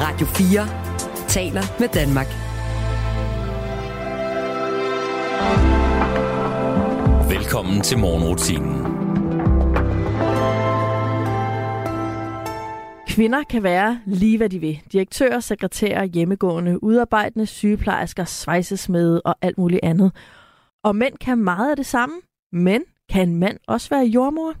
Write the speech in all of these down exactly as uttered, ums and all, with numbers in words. Radio fire taler med Danmark. Velkommen til Morgenrutinen. Kvinder kan være lige hvad de vil. Direktører, sekretærer, hjemmegående, udarbejdende, sygeplejersker, svejsesmede og alt muligt andet. Og mænd kan meget af det samme, men kan en mand også være jordmor?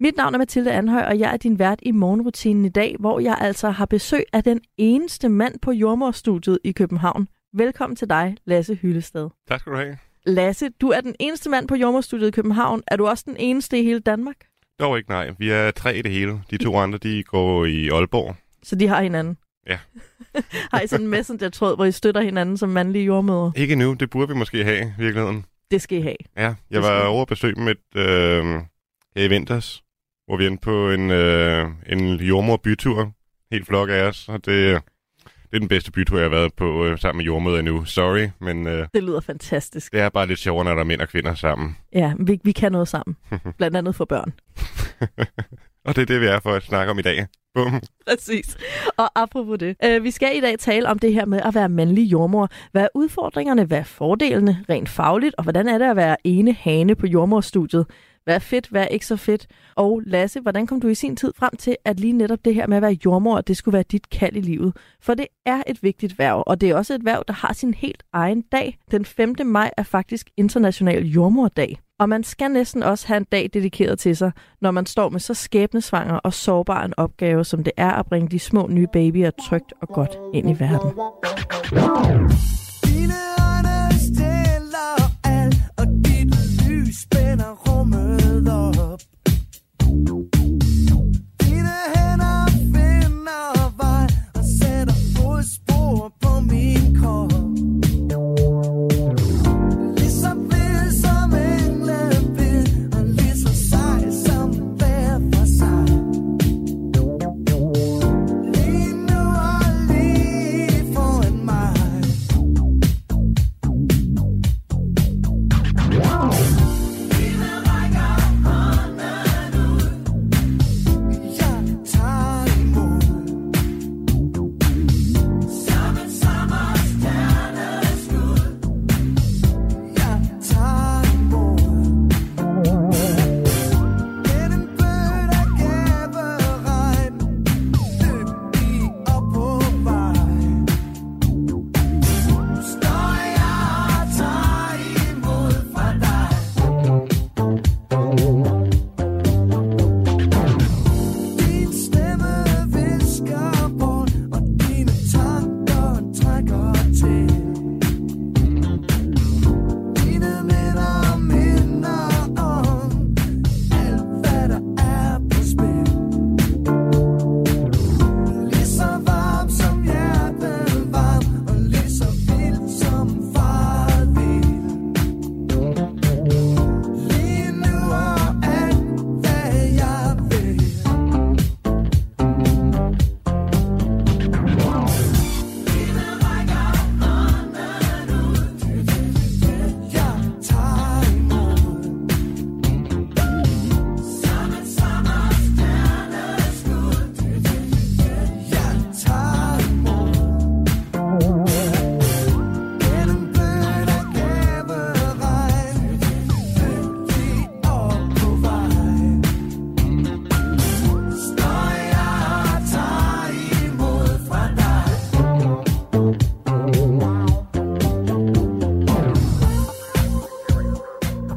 Mit navn er Mathilde Anhøj, og jeg er din vært i Morgenrutinen i dag, hvor jeg altså har besøg af den eneste mand på jordmorstudiet i København. Velkommen til dig, Lasse Hyllested. Tak skal du have. Lasse, du er den eneste mand på jordmorstudiet i København. Er du også den eneste i hele Danmark? Jo, ikke nej. Vi er tre i det hele. De to andre, de går i Aalborg. Så de har hinanden? Ja. Har I sådan en messenger-tråd, hvor I støtter hinanden som mandlige jordmødre? Ikke nu. Det burde vi måske have i virkeligheden. Det skal I have. Ja. Jeg var over at besøge med øh, i vinters, hvor vi endte på en, øh, en jordmor-bytur. Helt flok af os, og det... Det er den bedste bytur, jeg har været på øh, sammen med jordmøder endnu. Sorry, men... Øh, det lyder fantastisk. Det er bare lidt sjovere, når der er mænd og kvinder sammen. Ja, vi, vi kan noget sammen. Blandt andet for børn. Og det er det, vi er for at snakke om i dag. Bum. Præcis. Og apropos det. Øh, vi skal i dag tale om det her med at være mandlig jordmor. Hvad er udfordringerne? Hvad er fordelene rent fagligt? Og hvordan er det at være ene hane på jordmorstudiet? Hvad er fedt? Hvad er ikke så fedt? Og Lasse, hvordan kom du i sin tid frem til, at lige netop det her med at være jordmor, det skulle være dit kald i livet? For det er et vigtigt værv, og det er også et værv, der har sin helt egen dag. Den femte maj er faktisk International Jordmordag. Og man skal næsten også have en dag dedikeret til sig, når man står med så skæbnesvanger og sårbar en opgave, som det er at bringe de små nye babyer trygt og godt ind i verden.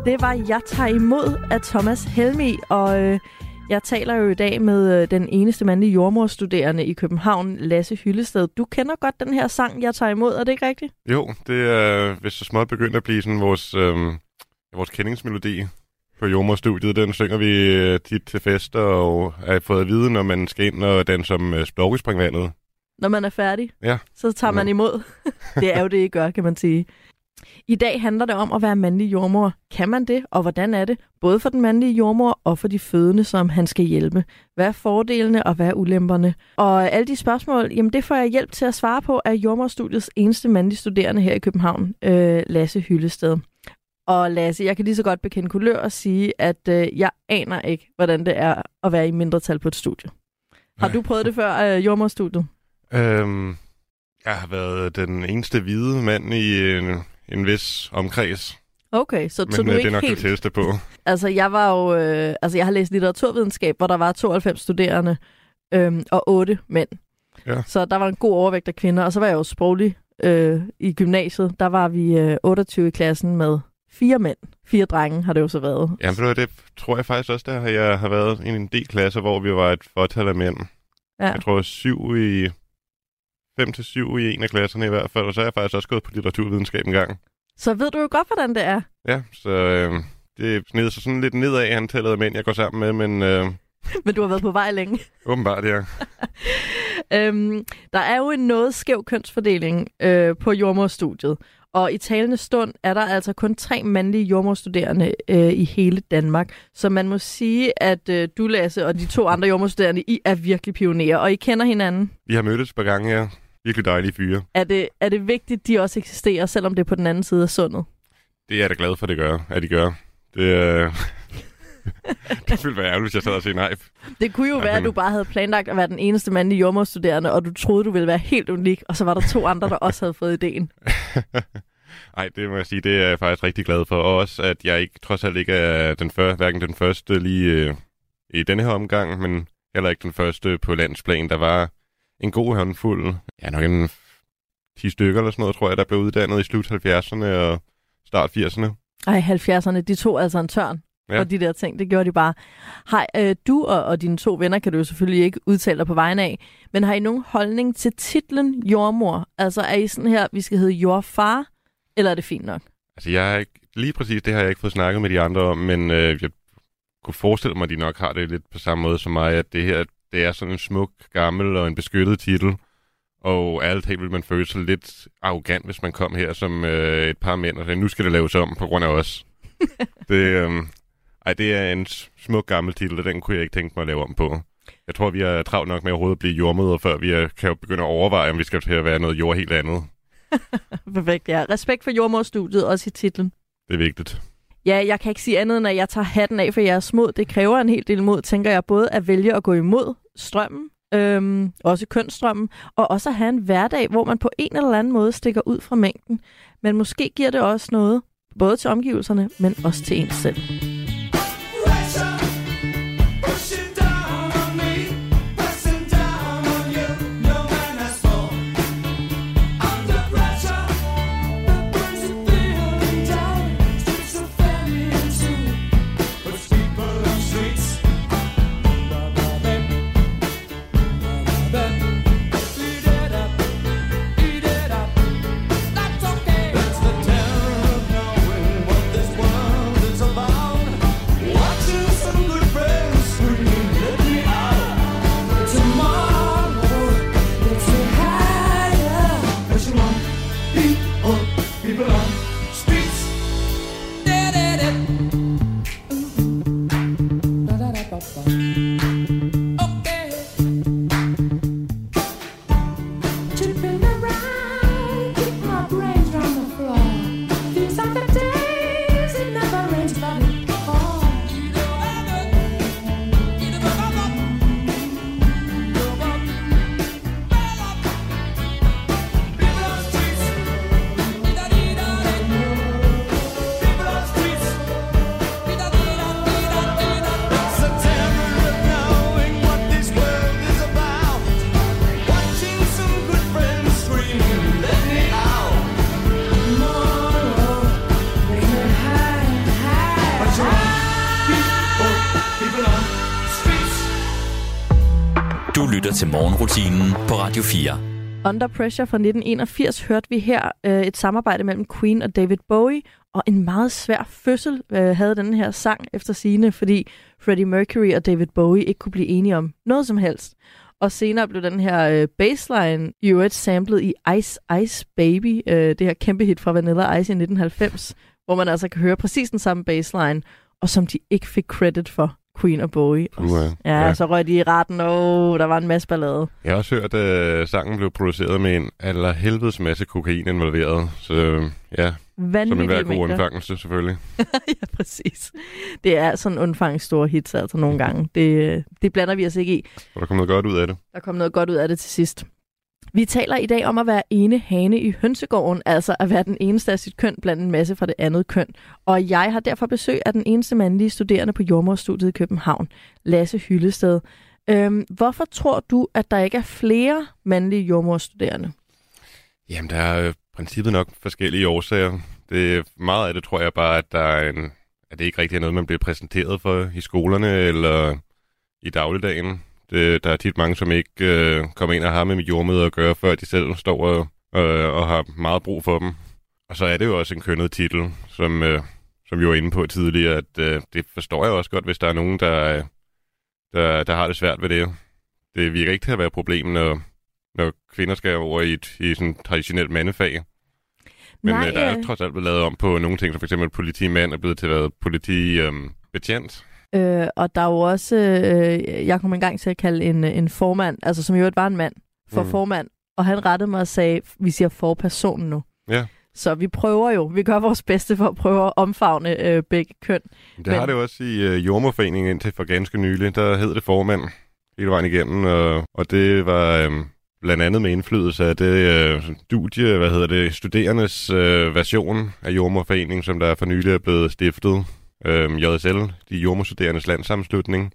Det var Jeg tager imod af Thomas Helmi, og øh, jeg taler jo i dag med øh, den eneste mandlige jordmorstuderende i København, Lasse Hyllested. Du kender godt den her sang, Jeg tager imod, er det ikke rigtigt? Jo, det er øh, hvis så småt begyndt at blive sådan vores, øh, vores kendingsmelodi på jordmorstudiet. Den synger vi øh, tit til fester og har fået at vide, når man skal ind og danse om øh, storkespringvandet. Når man er færdig, ja. Så tager man imod. Det er jo det, I gør, kan man sige. I dag handler det om at være mandlig jordmor. Kan man det, og hvordan er det? Både for den mandlige jordmor og for de fødende, som han skal hjælpe. Hvad er fordelene, og hvad er ulemperne? Og alle de spørgsmål, jamen det får jeg hjælp til at svare på af jordmorstudiets eneste mandlige studerende her i København, øh, Lasse Hyllested. Og Lasse, jeg kan lige så godt bekende kulør og sige, at øh, jeg aner ikke, hvordan det er at være i mindretal på et studie. Har du prøvet det før, øh, jordmorstudiet? Øhm, jeg har været den eneste hvide mand i en, en vis omkreds. Okay, så, men, så du øh, ikke helt... Men det er nok det tætteste på. Altså, jeg var jo... Øh, altså, jeg har læst litteraturvidenskab, hvor der var tooghalvfems studerende øh, og otte mænd. Ja. Så der var en god overvægt af kvinder. Og så var jeg jo sproglig øh, i gymnasiet. Der var vi øh, otteogtyve i klassen med fire mænd. Fire drenge har det jo så været. Jamen, det tror jeg faktisk også, der jeg har været i en del klasser, hvor vi var et fortal af mænd. Ja. Jeg tror, syv i... Fem til syv i en af klasserne i hvert fald. Og så er jeg faktisk også gået på litteraturvidenskab en gang. Så ved du jo godt, hvordan det er. Ja, så øh, det sneder sig sådan lidt nedad af antallet af mænd, jeg går sammen med, men... Øh... men du har været på vej længe. Åbenbart, ja. øhm, der er jo en noget skæv kønsfordeling øh, på jordemoderstudiet, og i talende stund er der altså kun tre mandlige jordemoderstuderende øh, i hele Danmark. Så man må sige, at øh, du, Lasse, og de to andre jordemoderstuderende, I er virkelig pionerer, og I kender hinanden. Vi har mødtes et par gange, ja. Virkelig dejlige fyre. Er det, er det vigtigt, at de også eksisterer, selvom det er på den anden side af sundet? Det er jeg da glad for, at, det gør, at de gør. Det, øh... det ville være ærgerligt, hvis jeg sad og sagde nej. Det kunne jo ja, være, men... at du bare havde planlagt at være den eneste mand i jordemoderstuderende, og du troede, du ville være helt unik, og så var der to andre, der også havde fået ideen. Nej, det må jeg sige, det er jeg faktisk rigtig glad for. Og også, at jeg ikke, trods alt ikke er den før, hverken den første lige øh, i denne her omgang, men heller ikke den første på landsplan, der var... En god håndfuld. Ja, nok en ti stykker eller sådan noget, tror jeg, der blev uddannet i slut halvfjerdserne og start firserne. Ej, halvfjerdserne, de tog altså en tørn. Ja. Og de der ting, det gjorde de bare. Hej, øh, du og, og dine to venner kan du jo selvfølgelig ikke udtale dig på vejen af, men har I nogen holdning til titlen jordmor? Altså er I sådan her, vi skal hedde jordfar, eller er det fint nok? Altså jeg har ikke, lige præcis det har jeg ikke fået snakket med de andre om, men øh, jeg kunne forestille mig, at de nok har det lidt på samme måde som mig, at det her... Det er sådan en smuk, gammel og en beskyttet titel, og ærligt talt vil man føle sig lidt arrogant, hvis man kom her som øh, et par mænd, og sagde, nu skal det laves om på grund af os. det, øh, ej, det er en smuk, gammel titel, og den kunne jeg ikke tænke mig at lave om på. Jeg tror, vi er travlt nok med overhovedet at blive jordmødre, før vi er, kan jo begynde at overveje, om vi skal til at være noget jord helt andet. Perfekt, ja. Respekt for jordmorstudiet, også i titlen. Det er vigtigt. Ja, jeg kan ikke sige andet, end at jeg tager hatten af for jeres mod. Det kræver en hel del mod, tænker jeg, både at vælge at gå imod strømmen, øhm, også kønsstrømmen, og også at have en hverdag, hvor man på en eller anden måde stikker ud fra mængden. Men måske giver det også noget, både til omgivelserne, men også til ens selv. Til morgenrutinen på Radio fire. Under Pressure fra nitten enogfirs hørte vi her øh, et samarbejde mellem Queen og David Bowie, og en meget svær fødsel øh, havde den her sang efter sigende, fordi Freddie Mercury og David Bowie ikke kunne blive enige om noget som helst. Og senere blev den her øh, bassline i øvrigt samlet i Ice Ice Baby, øh, det her kæmpe hit fra Vanilla Ice i nitten halvfems, hvor man altså kan høre præcis den samme bassline, og som de ikke fik credit for. Queen og Bowie. Uh, ja, ja, så røg de i retten, og oh, der var en masse ballade. Jeg har også hørt, at sangen blev produceret med en allerhelvedes masse kokain involveret. Så ja, vanvittige som en hver god undfangelse, selvfølgelig. Ja, præcis. Det er sådan en undfang store hits, altså nogle gange. Det, det blander vi os ikke i. Og der kom noget godt ud af det. Der kom noget godt ud af det til sidst. Vi taler i dag om at være ene hane i hønsegården, altså at være den eneste af sit køn blandt en masse fra det andet køn. Og jeg har derfor besøg af den eneste mandlige studerende på jordemoderstudiet i København, Lasse Hyllested. Øhm, hvorfor tror du, at der ikke er flere mandlige jordemoderstuderende? Jamen, der er i princippet nok forskellige årsager. Det, meget af det tror jeg bare, at, der er en, at det ikke rigtig er noget, man bliver præsenteret for i skolerne eller i dagligdagen. Det, der er tit mange, som ikke øh, kommer ind og har med jordmøder at gøre, før de selv står og, øh, og har meget brug for dem. Og så er det jo også en kønnet titel, som, øh, som vi var inde på tidligere. At, øh, det forstår jeg også godt, hvis der er nogen, der, der, der har det svært ved det. Det virker ikke til at være et problem, når, når kvinder skal over i et i sådan traditionelt mandefag. Men Nej, øh, der er trods alt blevet lavet om på nogle ting, som f.eks. politimand er blevet til at være politibetjent. Øh, Øh, og der er jo også, øh, jeg kom engang til at kalde en, en formand, altså som i øvrigt var en mand, for mm. formand. Og han rettede mig og sagde, vi siger forpersonen nu. Ja. Så vi prøver jo, vi gør vores bedste for at prøve at omfavne øh, begge køn. Det har Men... det også i øh, jordemoderforeningen indtil for ganske nylig, der hed det formand hele vejen igennem. Og, og det var øh, blandt andet med indflydelse af det øh, studie, hvad hedder det, studerendes øh, version af jordemoderforeningen, som der for nylig er blevet stiftet. Øhm, J S L, de jordemoderstuderendes landssammenslutning,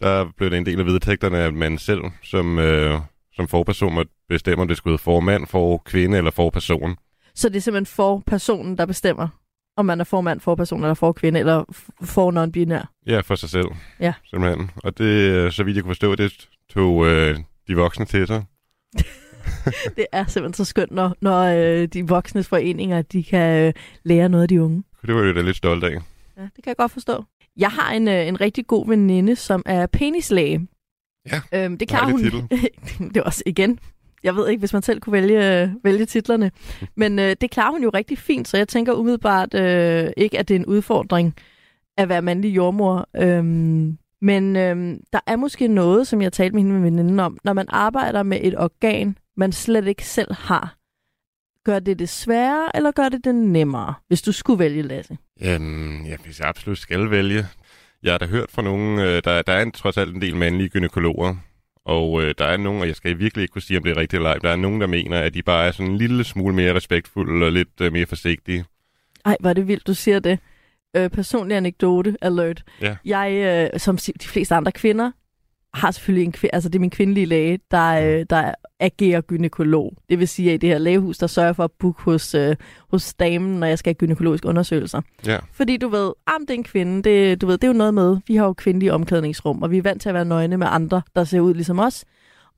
der blev det en del af vedtægterne, at man selv som, øh, som forperson bestemmer, om det skulle hedde formand, forkvinde eller forperson. Så det er simpelthen forpersonen, der bestemmer, om man er formand, forperson eller forkvinde, eller for non-binær? Ja, for sig selv. Ja. Simpelthen. Og det, så vidt jeg kunne forstå, det tog øh, de voksne til sig. Det er simpelthen så skønt, når, når øh, de voksnes foreninger, de kan øh, lære noget af de unge. Det var jo da lidt stolt af. Ja, det kan jeg godt forstå. Jeg har en, øh, en rigtig god veninde, som er penislæge. Ja, øhm, det klarer hun. Det er også igen. Jeg ved ikke, hvis man selv kunne vælge, øh, vælge titlerne. Men øh, det klarer hun jo rigtig fint, så jeg tænker umiddelbart øh, ikke, at det er en udfordring at være mandlig jordmor. Øhm, men øh, der er måske noget, som jeg talte med hende med veninden om. Når man arbejder med et organ, man slet ikke selv har, gør det det sværere, eller gør det det nemmere, hvis du skulle vælge, Lasse? Jamen, ja, hvis jeg absolut skal vælge. Jeg har da hørt fra nogen, øh, der, der er en, trods alt en del mandlige gynækologer, og øh, der er nogen, og jeg skal virkelig ikke kunne sige, om det er rigtigt eller ej, der er nogen, der mener, at de bare er sådan en lille smule mere respektfulde og lidt øh, mere forsigtige. Ej, hvor er det vildt, du siger det. Øh, personlig anekdote alert. Ja. Jeg, øh, som de fleste andre kvinder, har selvfølgelig en kv- altså det er min kvindelige læge, der, øh, der agerer gynækolog. Det vil sige, at i det her lægehus, der sørger for at booke hos, øh, hos damen, når jeg skal have gynækologiske undersøgelser. Ja. Fordi du ved, ah, det er en kvinde, det, du ved, det er jo noget med, vi har jo kvindelige omklædningsrum, og vi er vant til at være nøgne med andre, der ser ud ligesom os.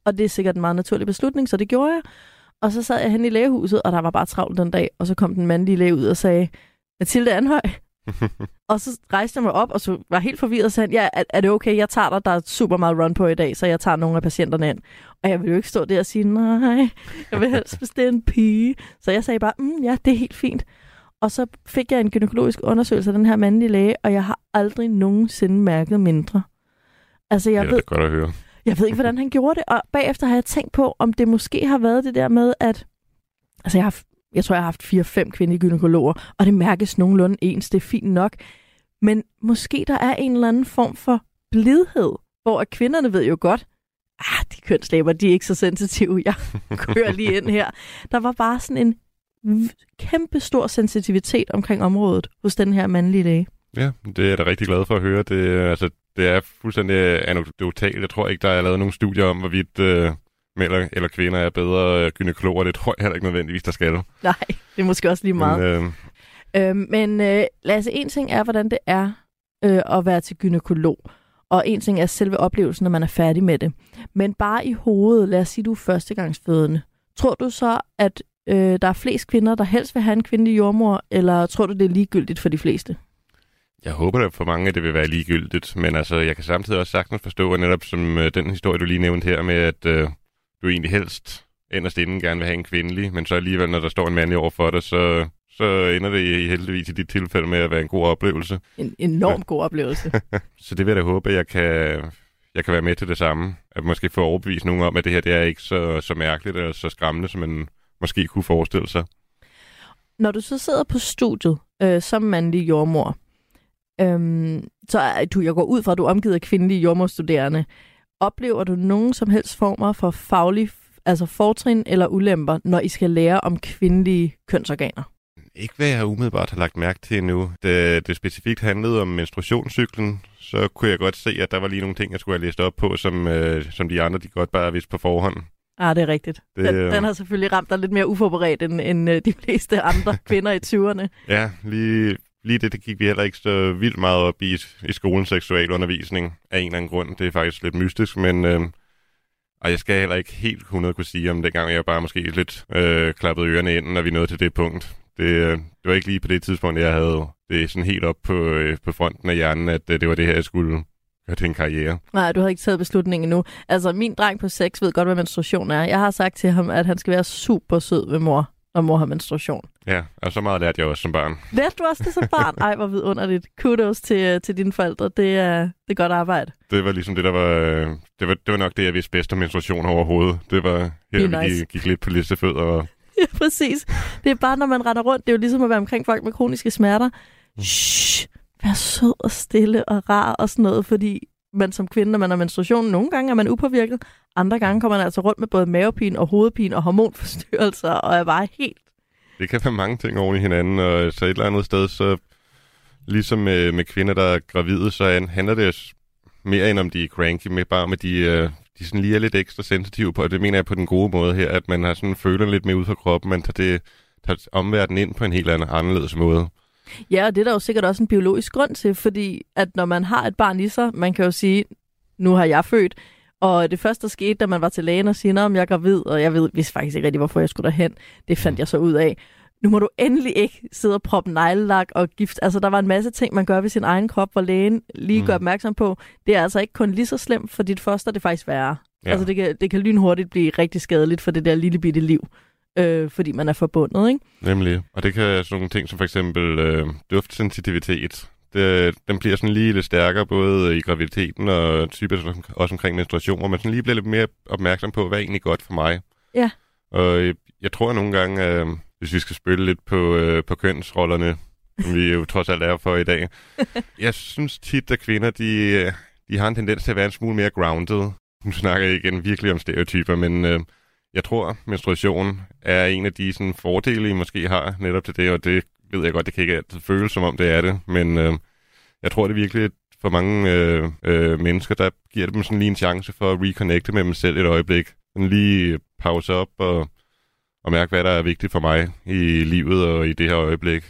Og det er sikkert en meget naturlig beslutning, så det gjorde jeg. Og så sad jeg hen i lægehuset, og der var bare travlt den dag, og så kom den mandlige læge ud og sagde, Mathilde Anhøj. Og så rejste jeg mig op, og så var helt forvirret og sagde, ja, er, er det okay, jeg tager dig, der er super meget run på i dag, så jeg tager nogle af patienterne ind. Og jeg ville jo ikke stå der og sige, nej, jeg vil helst bestille en pige. Så jeg sagde bare, mm, ja, det er helt fint. Og så fik jeg en gynækologisk undersøgelse af den her mandlige læge, og jeg har aldrig nogensinde mærket mindre. Altså, jeg ja, ved, det er godt at høre. Jeg ved ikke, hvordan han gjorde det, og bagefter har jeg tænkt på, om det måske har været det der med, at altså, jeg har Jeg tror, jeg har haft fire-fem kvindelige gynækologer, og det mærkes nogenlunde ens, det er fint nok. Men måske der er en eller anden form for blidhed, hvor kvinderne ved jo godt, ah, de kønslæber, de er ikke så sensitive, jeg kører lige ind her. Der var bare sådan en kæmpe stor sensitivitet omkring området hos den her mandlige læge. Ja, det er jeg da rigtig glad for at høre. Det, altså, det er fuldstændig anekdotalt. Jeg tror ikke, der er lavet nogen studier om, hvorvidt... Øh... Eller, eller kvinder er bedre gynækologer, det tror jeg heller ikke nødvendigvis, der skal. Nej, det er måske også lige meget. Men, øh... Øh, men øh, Lasse, en ting er, hvordan det er øh, at være til gynækolog, og en ting er selve oplevelsen, når man er færdig med det. Men bare i hovedet, lad os sige, du er førstegangsfødende. Tror du så, at øh, der er flest kvinder, der helst vil have en kvindelig jordmor, eller tror du, det er ligegyldigt for de fleste? Jeg håber da for mange, at det vil være ligegyldigt, men altså, jeg kan samtidig også sagtens forstå, at netop som øh, den historie, du lige nævnte her med, at... Øh... du egentlig helst inderst inden gerne vil have en kvindelig, men så alligevel, når der står en mandlig over for dig, så, så ender det heldigvis i dit tilfælde med at være en god oplevelse. En enorm god oplevelse. Så det vil jeg da håbe, at jeg kan, jeg kan være med til det samme. At måske få overbevist nogen om, at det her det er ikke så, så mærkeligt og så skræmmende, som man måske kunne forestille sig. Når du så sidder på studiet øh, som mandlig jordmor, øh, så du, jeg går ud fra, at du er omgivet af kvindelige jordmorstuderende. Oplever du nogen som helst former for faglig altså fortrin eller ulemper, når I skal lære om kvindelige kønsorganer? Ikke hvad jeg umiddelbart har lagt mærke til endnu. Da det specifikt handlede om menstruationscyklen, så kunne jeg godt se, at der var lige nogle ting, jeg skulle have læst op på, som, øh, som de andre de godt bare vidste på forhånd. Ah, det er rigtigt. Det, den, øh... den har selvfølgelig ramt dig lidt mere uforberedt end, end de fleste andre kvinder i tyverne. Ja, lige, lige det, det gik vi heller ikke så vildt meget op i, i skolens seksualundervisning af en eller anden grund. Det er faktisk lidt mystisk, men... Øh... Og jeg skal heller ikke helt hundrede kunne sige, om dengang jeg bare måske lidt øh, klappede ørerne ind, når vi nåede til det punkt. Det, øh, det var ikke lige på det tidspunkt, jeg havde det sådan helt op på, øh, på fronten af hjernen, at øh, det var det her, jeg skulle gøre til en karriere. Nej, du har ikke taget beslutningen endnu. Altså, min dreng på seks ved godt, hvad menstruation er. Jeg har sagt til ham, at han skal være super sød ved mor, når mor har menstruation. Ja, og så meget lærte jeg også som barn. Lærte du også det som barn? Ej, hvor vidunderligt. Kudos til, til dine forældre. Det er, det er godt arbejde. Det var ligesom det, der var... Det var, det var nok det, jeg vidste bedst om menstruation overhovedet. Det var her, vi nice. gik, gik lidt på listefødder. Og... Ja, præcis. Det er bare, når man render rundt. Det er jo ligesom at være omkring folk med kroniske smerter. Shhh, vær sød og stille og rar og sådan noget, fordi man som kvinde, når man har menstruation, nogle gange er man upåvirket. Andre gange kommer man altså rundt med både mavepine og hovedpine og hormonforstyrrelser og er bare helt... Det kan være mange ting oven i hinanden, og så et eller andet sted, så ligesom med, med kvinder, der er gravide, så handler det mere end om de er cranky, med bare om at de, de sådan lige er lidt ekstra sensitive på, og det mener jeg på den gode måde her, at man har sådan føler lidt mere ud fra kroppen, man tager, det, tager omverdenen ind på en helt anden anderledes måde. Ja, og det er der jo sikkert også en biologisk grund til, fordi at når man har et barn i sig, man kan jo sige, nu har jeg født, og det første, der skete, da man var til lægen og siger, om jeg er gravid, og jeg ved, vidste faktisk ikke rigtig, hvorfor jeg skulle derhen. Det fandt jeg så ud af. Nu må du endelig ikke sidde og proppe neglelak og gift. Altså, der var en masse ting, man gør ved sin egen krop, hvor lægen lige mm. gør opmærksom på. Det er altså ikke kun lige så slemt for dit foster, det er faktisk værre. Ja. Altså, det kan, det kan lynhurtigt blive rigtig skadeligt for det der lille bitte liv, øh, fordi man er forbundet, ikke? Nemlig. Og det kan sådan nogle ting som for eksempel øh, duftsensitivitet. Det, den bliver sådan lige lidt stærkere, både i graviditeten og typisk også omkring menstruation, hvor man sådan lige bliver lidt mere opmærksom på, hvad er egentlig godt for mig. Ja. Og jeg, jeg tror nogle gange, øh, hvis vi skal spille lidt på, øh, på kønsrollerne, som vi jo trods alt er for i dag, jeg synes tit, at kvinder de, de har en tendens til at være en smule mere grounded. Nu snakker jeg igen virkelig om stereotyper, men øh, jeg tror, menstruation er en af de sådan, fordele, I måske har netop til det, og det ved jeg godt, det kan ikke altid føles, som om det er det, men øh, jeg tror det virkelig, for mange øh, øh, mennesker, der giver dem sådan lige en chance for at reconnecte med dem selv et øjeblik. Sådan lige pause op og, og mærke, hvad der er vigtigt for mig i livet og i det her øjeblik.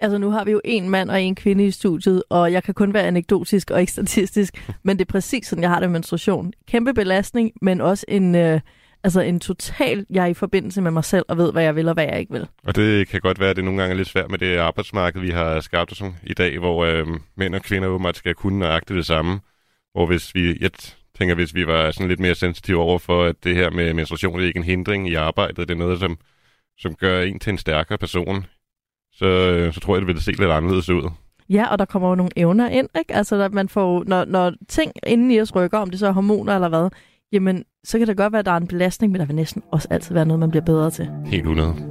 Altså nu har vi jo en mand og en kvinde i studiet, og jeg kan kun være anekdotisk og ikke statistisk, men det er præcis sådan, jeg har det med menstruation. Kæmpe belastning, men også en... Øh, Altså en total, jeg er i forbindelse med mig selv og ved, hvad jeg vil og hvad jeg ikke vil. Og det kan godt være, at det nogle gange er lidt svært med det arbejdsmarked, vi har skabt os i dag, hvor øh, mænd og kvinder åbenbart skal kunne nøjagtigt det samme. Hvor hvis vi, jeg tænker, hvis vi var sådan lidt mere sensitive over for, at det her med menstruation det er ikke en hindring i arbejdet, det er noget, som, som gør en til en stærkere person, så, øh, så tror jeg, det ville se lidt anderledes ud. Ja, og der kommer jo nogle evner ind, ikke? Altså, man får, når, når ting inden i os rykker, om det så er hormoner eller hvad, jamen, så kan det godt være, at der er en belastning, men der vil næsten også altid være noget, man bliver bedre til. Helt hundrede.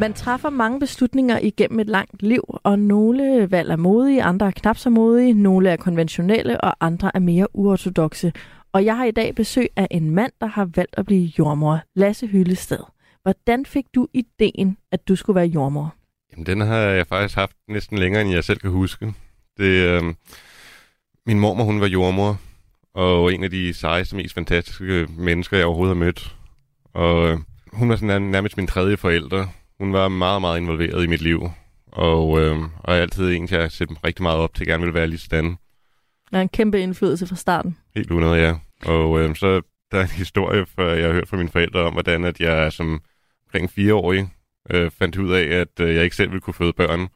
Man træffer mange beslutninger igennem et langt liv, og nogle valg er modige, andre er knap så modige, nogle er konventionelle, og andre er mere uortodokse. Og jeg har i dag besøg af en mand, der har valgt at blive jordmor, Lasse Hyllested. Hvordan fik du ideen, at du skulle være jordmor? Jamen, den har jeg faktisk haft næsten længere, end jeg selv kan huske. Det, øh, min mormor, hun var jordmor, og en af de sejeste, mest fantastiske mennesker, jeg overhovedet har mødt. Og øh, hun var sådan nærmest min tredje forælder. Hun var meget, meget involveret i mit liv, og, øh, og jeg er altid en, jeg har set rigtig meget op til, gerne ville være lige sådan. Der er en kæmpe indflydelse fra starten. Helt hundrede, ja. Og øh, så der er en historie, for, jeg har hørt fra mine forældre om, hvordan at jeg som omkring fireårig øh, fandt ud af, at øh, jeg ikke selv ville kunne føde børn.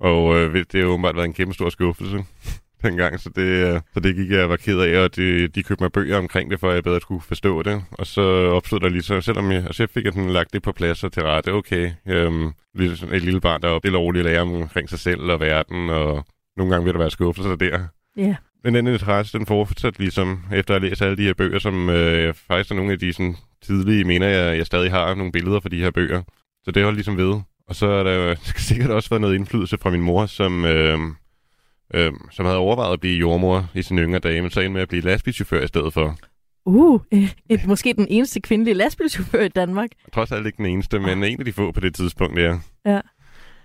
Og øh, det har jo åbenbart været en kæmpe stor skuffelse dengang, så det, øh, så det gik jeg var ked af, og de, de købte mig bøger omkring det, for at jeg bedre skulle forstå det. Og så opstod der lige så, selvom jeg, altså jeg fik at den lagt det på plads og til rette, okay, øh, et lille barn, der er det lovligt lærer omkring sig selv og verden, og nogle gange vil der være skuffelser der. Yeah. Men den interesse, den fortsat ligesom, efter at læse læst alle de her bøger, som øh, faktisk er nogle af de sådan, tidlige, mener jeg, jeg stadig har nogle billeder fra de her bøger. Så det holdt ligesom ved. Og så er der sikkert også været noget indflydelse fra min mor, som, øh, øh, som havde overvejet at blive jordmor i sin yngre dage, men så endte med at blive lastbilchauffør i stedet for. Uh, et, måske den eneste kvindelige lastbilchauffør i Danmark. Trods alt ikke den eneste, men en af de få på det tidspunkt, ja. Ja.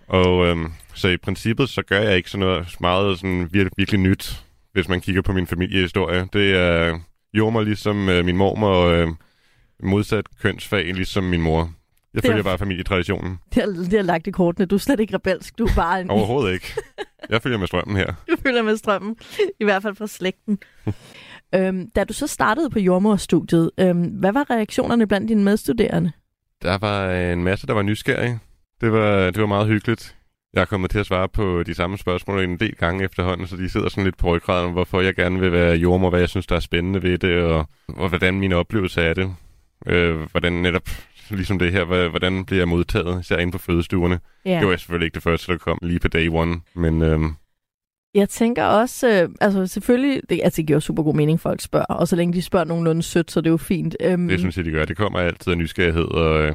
Og øh, så i princippet, så gør jeg ikke sådan noget meget sådan, vir- virkelig nyt. Hvis man kigger på min familiehistorie. Det er jordmor ligesom øh, min mormor og øh, modsat kønsfag ligesom min mor. Jeg følger bare familietraditionen. Det har, det har lagt i kortene. Du er slet ikke rebelsk. Du er bare en... Overhovedet ikke. Jeg følger med strømmen her. Du følger med strømmen. I hvert fald fra slægten. øhm, da du så startede på jordmorstudiet, øhm, hvad var reaktionerne blandt dine medstuderende? Der var en masse, der var nysgerrige. Det var, det var meget hyggeligt. Jeg er kommet til at svare på de samme spørgsmål en del gange efterhånden, så de sidder sådan lidt på ryggraden om, hvorfor jeg gerne vil være jordmor, hvad jeg synes, der er spændende ved det, og, og hvordan mine oplevelser er det. Øh, hvordan netop, ligesom det her, hvordan bliver jeg modtaget, især inde på fødestuerne. Yeah. Det var selvfølgelig ikke det første, der kom lige på day one, men... Øh... Jeg tænker også, øh, altså selvfølgelig, det, altså det giver super god mening, folk spørger, og så længe de spørger nogenlunde sødt, så det er jo fint. Øhm... Det synes jeg, de gør. Det kommer altid af nysgerrighed, og... Øh...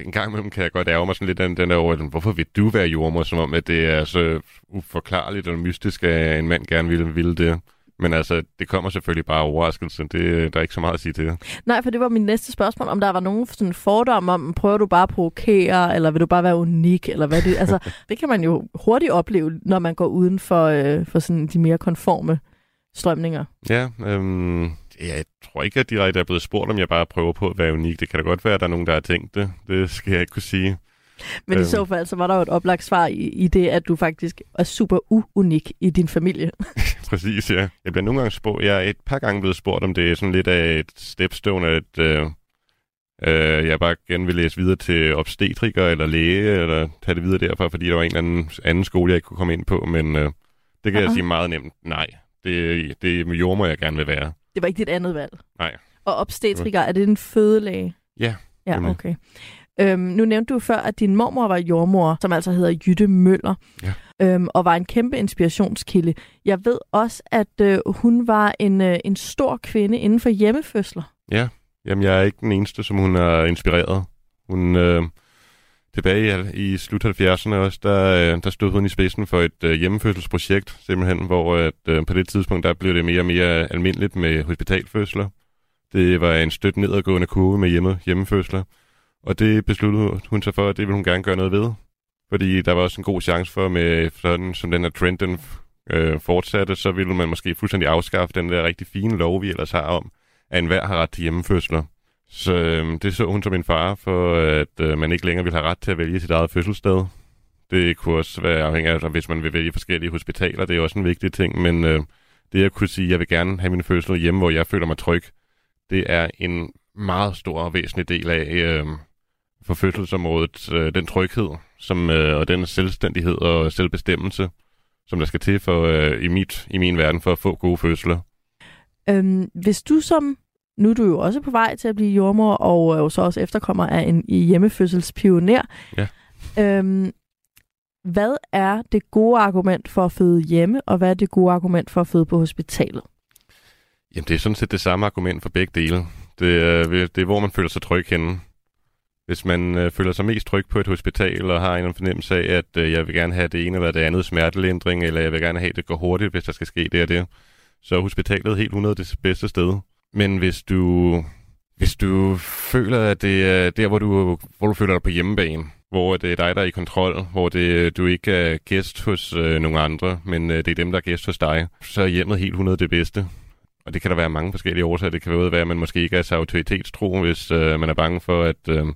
En gang imellem kan jeg godt ærge mig sådan lidt den, den der over, hvorfor vil du være jordmor, som om at det er så uforklarligt og mystisk, at en mand gerne ville, ville det. Men altså, det kommer selvfølgelig bare overraskelse. Det, der er ikke så meget at sige til det. Nej, for det var min næste spørgsmål, om der var nogen sådan fordom om, prøver du bare at provokere, eller vil du bare være unik, eller hvad det altså, det kan man jo hurtigt opleve, når man går uden for, øh, for sådan de mere konforme strømninger. Ja, øhm... jeg tror ikke, at direkte er blevet spurgt, om jeg bare prøver på at være unik. Det kan da godt være, at der er nogen, der har tænkt det. Det skal jeg ikke kunne sige. Men øhm. i så fald, så var der jo et oplagt svar i, i det, at du faktisk er super uunik i din familie. Præcis, ja. Jeg bliver nogle gange spurgt, jeg er et par gange blevet spurgt, om det er sådan lidt af et stepstone, at øh, øh, jeg bare gerne vil læse videre til obstetriker eller læge, eller tage det videre derfra, fordi der var en eller anden, anden skole, jeg ikke kunne komme ind på. Men øh, det kan uh-huh. jeg sige meget nemt. Nej, det, det er jordmor, jeg gerne vil være. Det var ikke dit andet valg? Nej. Og obstetriker, er det en fødelæge? Ja. Ja, okay. Øhm, nu nævnte du før, at din mormor var jordmor, som altså hedder Jytte Møller, ja. øhm, og var en kæmpe inspirationskilde. Jeg ved også, at øh, hun var en, øh, en stor kvinde inden for hjemmefødsler. Ja, jamen jeg er ikke den eneste, som hun har inspireret. Hun, øh, tilbage i, i slut halvfjerdserne også, der, øh, der stod hun i spidsen for et øh, hjemmefødselsprojekt, simpelthen, hvor at, øh, på det tidspunkt, der blev det mere og mere almindeligt med hospitalfødsler. Det var en støt nedadgående kurve med hjemme, hjemmefødsler, og det besluttede hun sig for, at det ville hun gerne gøre noget ved. Fordi der var også en god chance for, med sådan som den her trend den, øh, fortsatte, så ville man måske fuldstændig afskaffe den der rigtig fine lov, vi ellers har om, at enhver har ret til hjemmefødsler. Så øh, det så hun som en fare for, at øh, man ikke længere ville have ret til at vælge sit eget fødselssted. Det kunne også være afhængigt af, hvis man vil vælge forskellige hospitaler. Det er også en vigtig ting, men øh, det at kunne sige, at jeg vil gerne have min fødsel hjemme, hvor jeg føler mig tryg, det er en meget stor og væsentlig del af øh, for fødselsområdet. Øh, den tryghed som, øh, og den selvstændighed og selvbestemmelse, som der skal til for, øh, i, mit, i min verden for at få gode fødsler. Øhm, hvis du som... Nu er du jo også på vej til at blive jordmor, og jo så også efterkommer af en hjemmefødselspioner. Ja. Øhm, hvad er det gode argument for at føde hjemme, og hvad er det gode argument for at føde på hospitalet? Jamen, det er sådan set det samme argument for begge dele. Det er, det er hvor man føler sig tryg henne. Hvis man øh, føler sig mest tryg på et hospital og har en fornemmelse af, at øh, jeg vil gerne have det ene eller det andet smertelindring, eller jeg vil gerne have, at det går hurtigt, hvis der skal ske det og det, så er hospitalet helt hundrede det bedste sted. Men hvis du, hvis du føler, at det er der, hvor du, hvor du føler dig på hjemmebane, hvor det er dig, der er i kontrol, hvor det, du ikke er gæst hos øh, nogle andre, men øh, det er dem, der er gæst hos dig, så er hjemmet helt hundrede det bedste. Og det kan der være mange forskellige årsager. Det kan være, at man måske ikke er så autoritetstro, hvis øh, man er bange for, at, øh,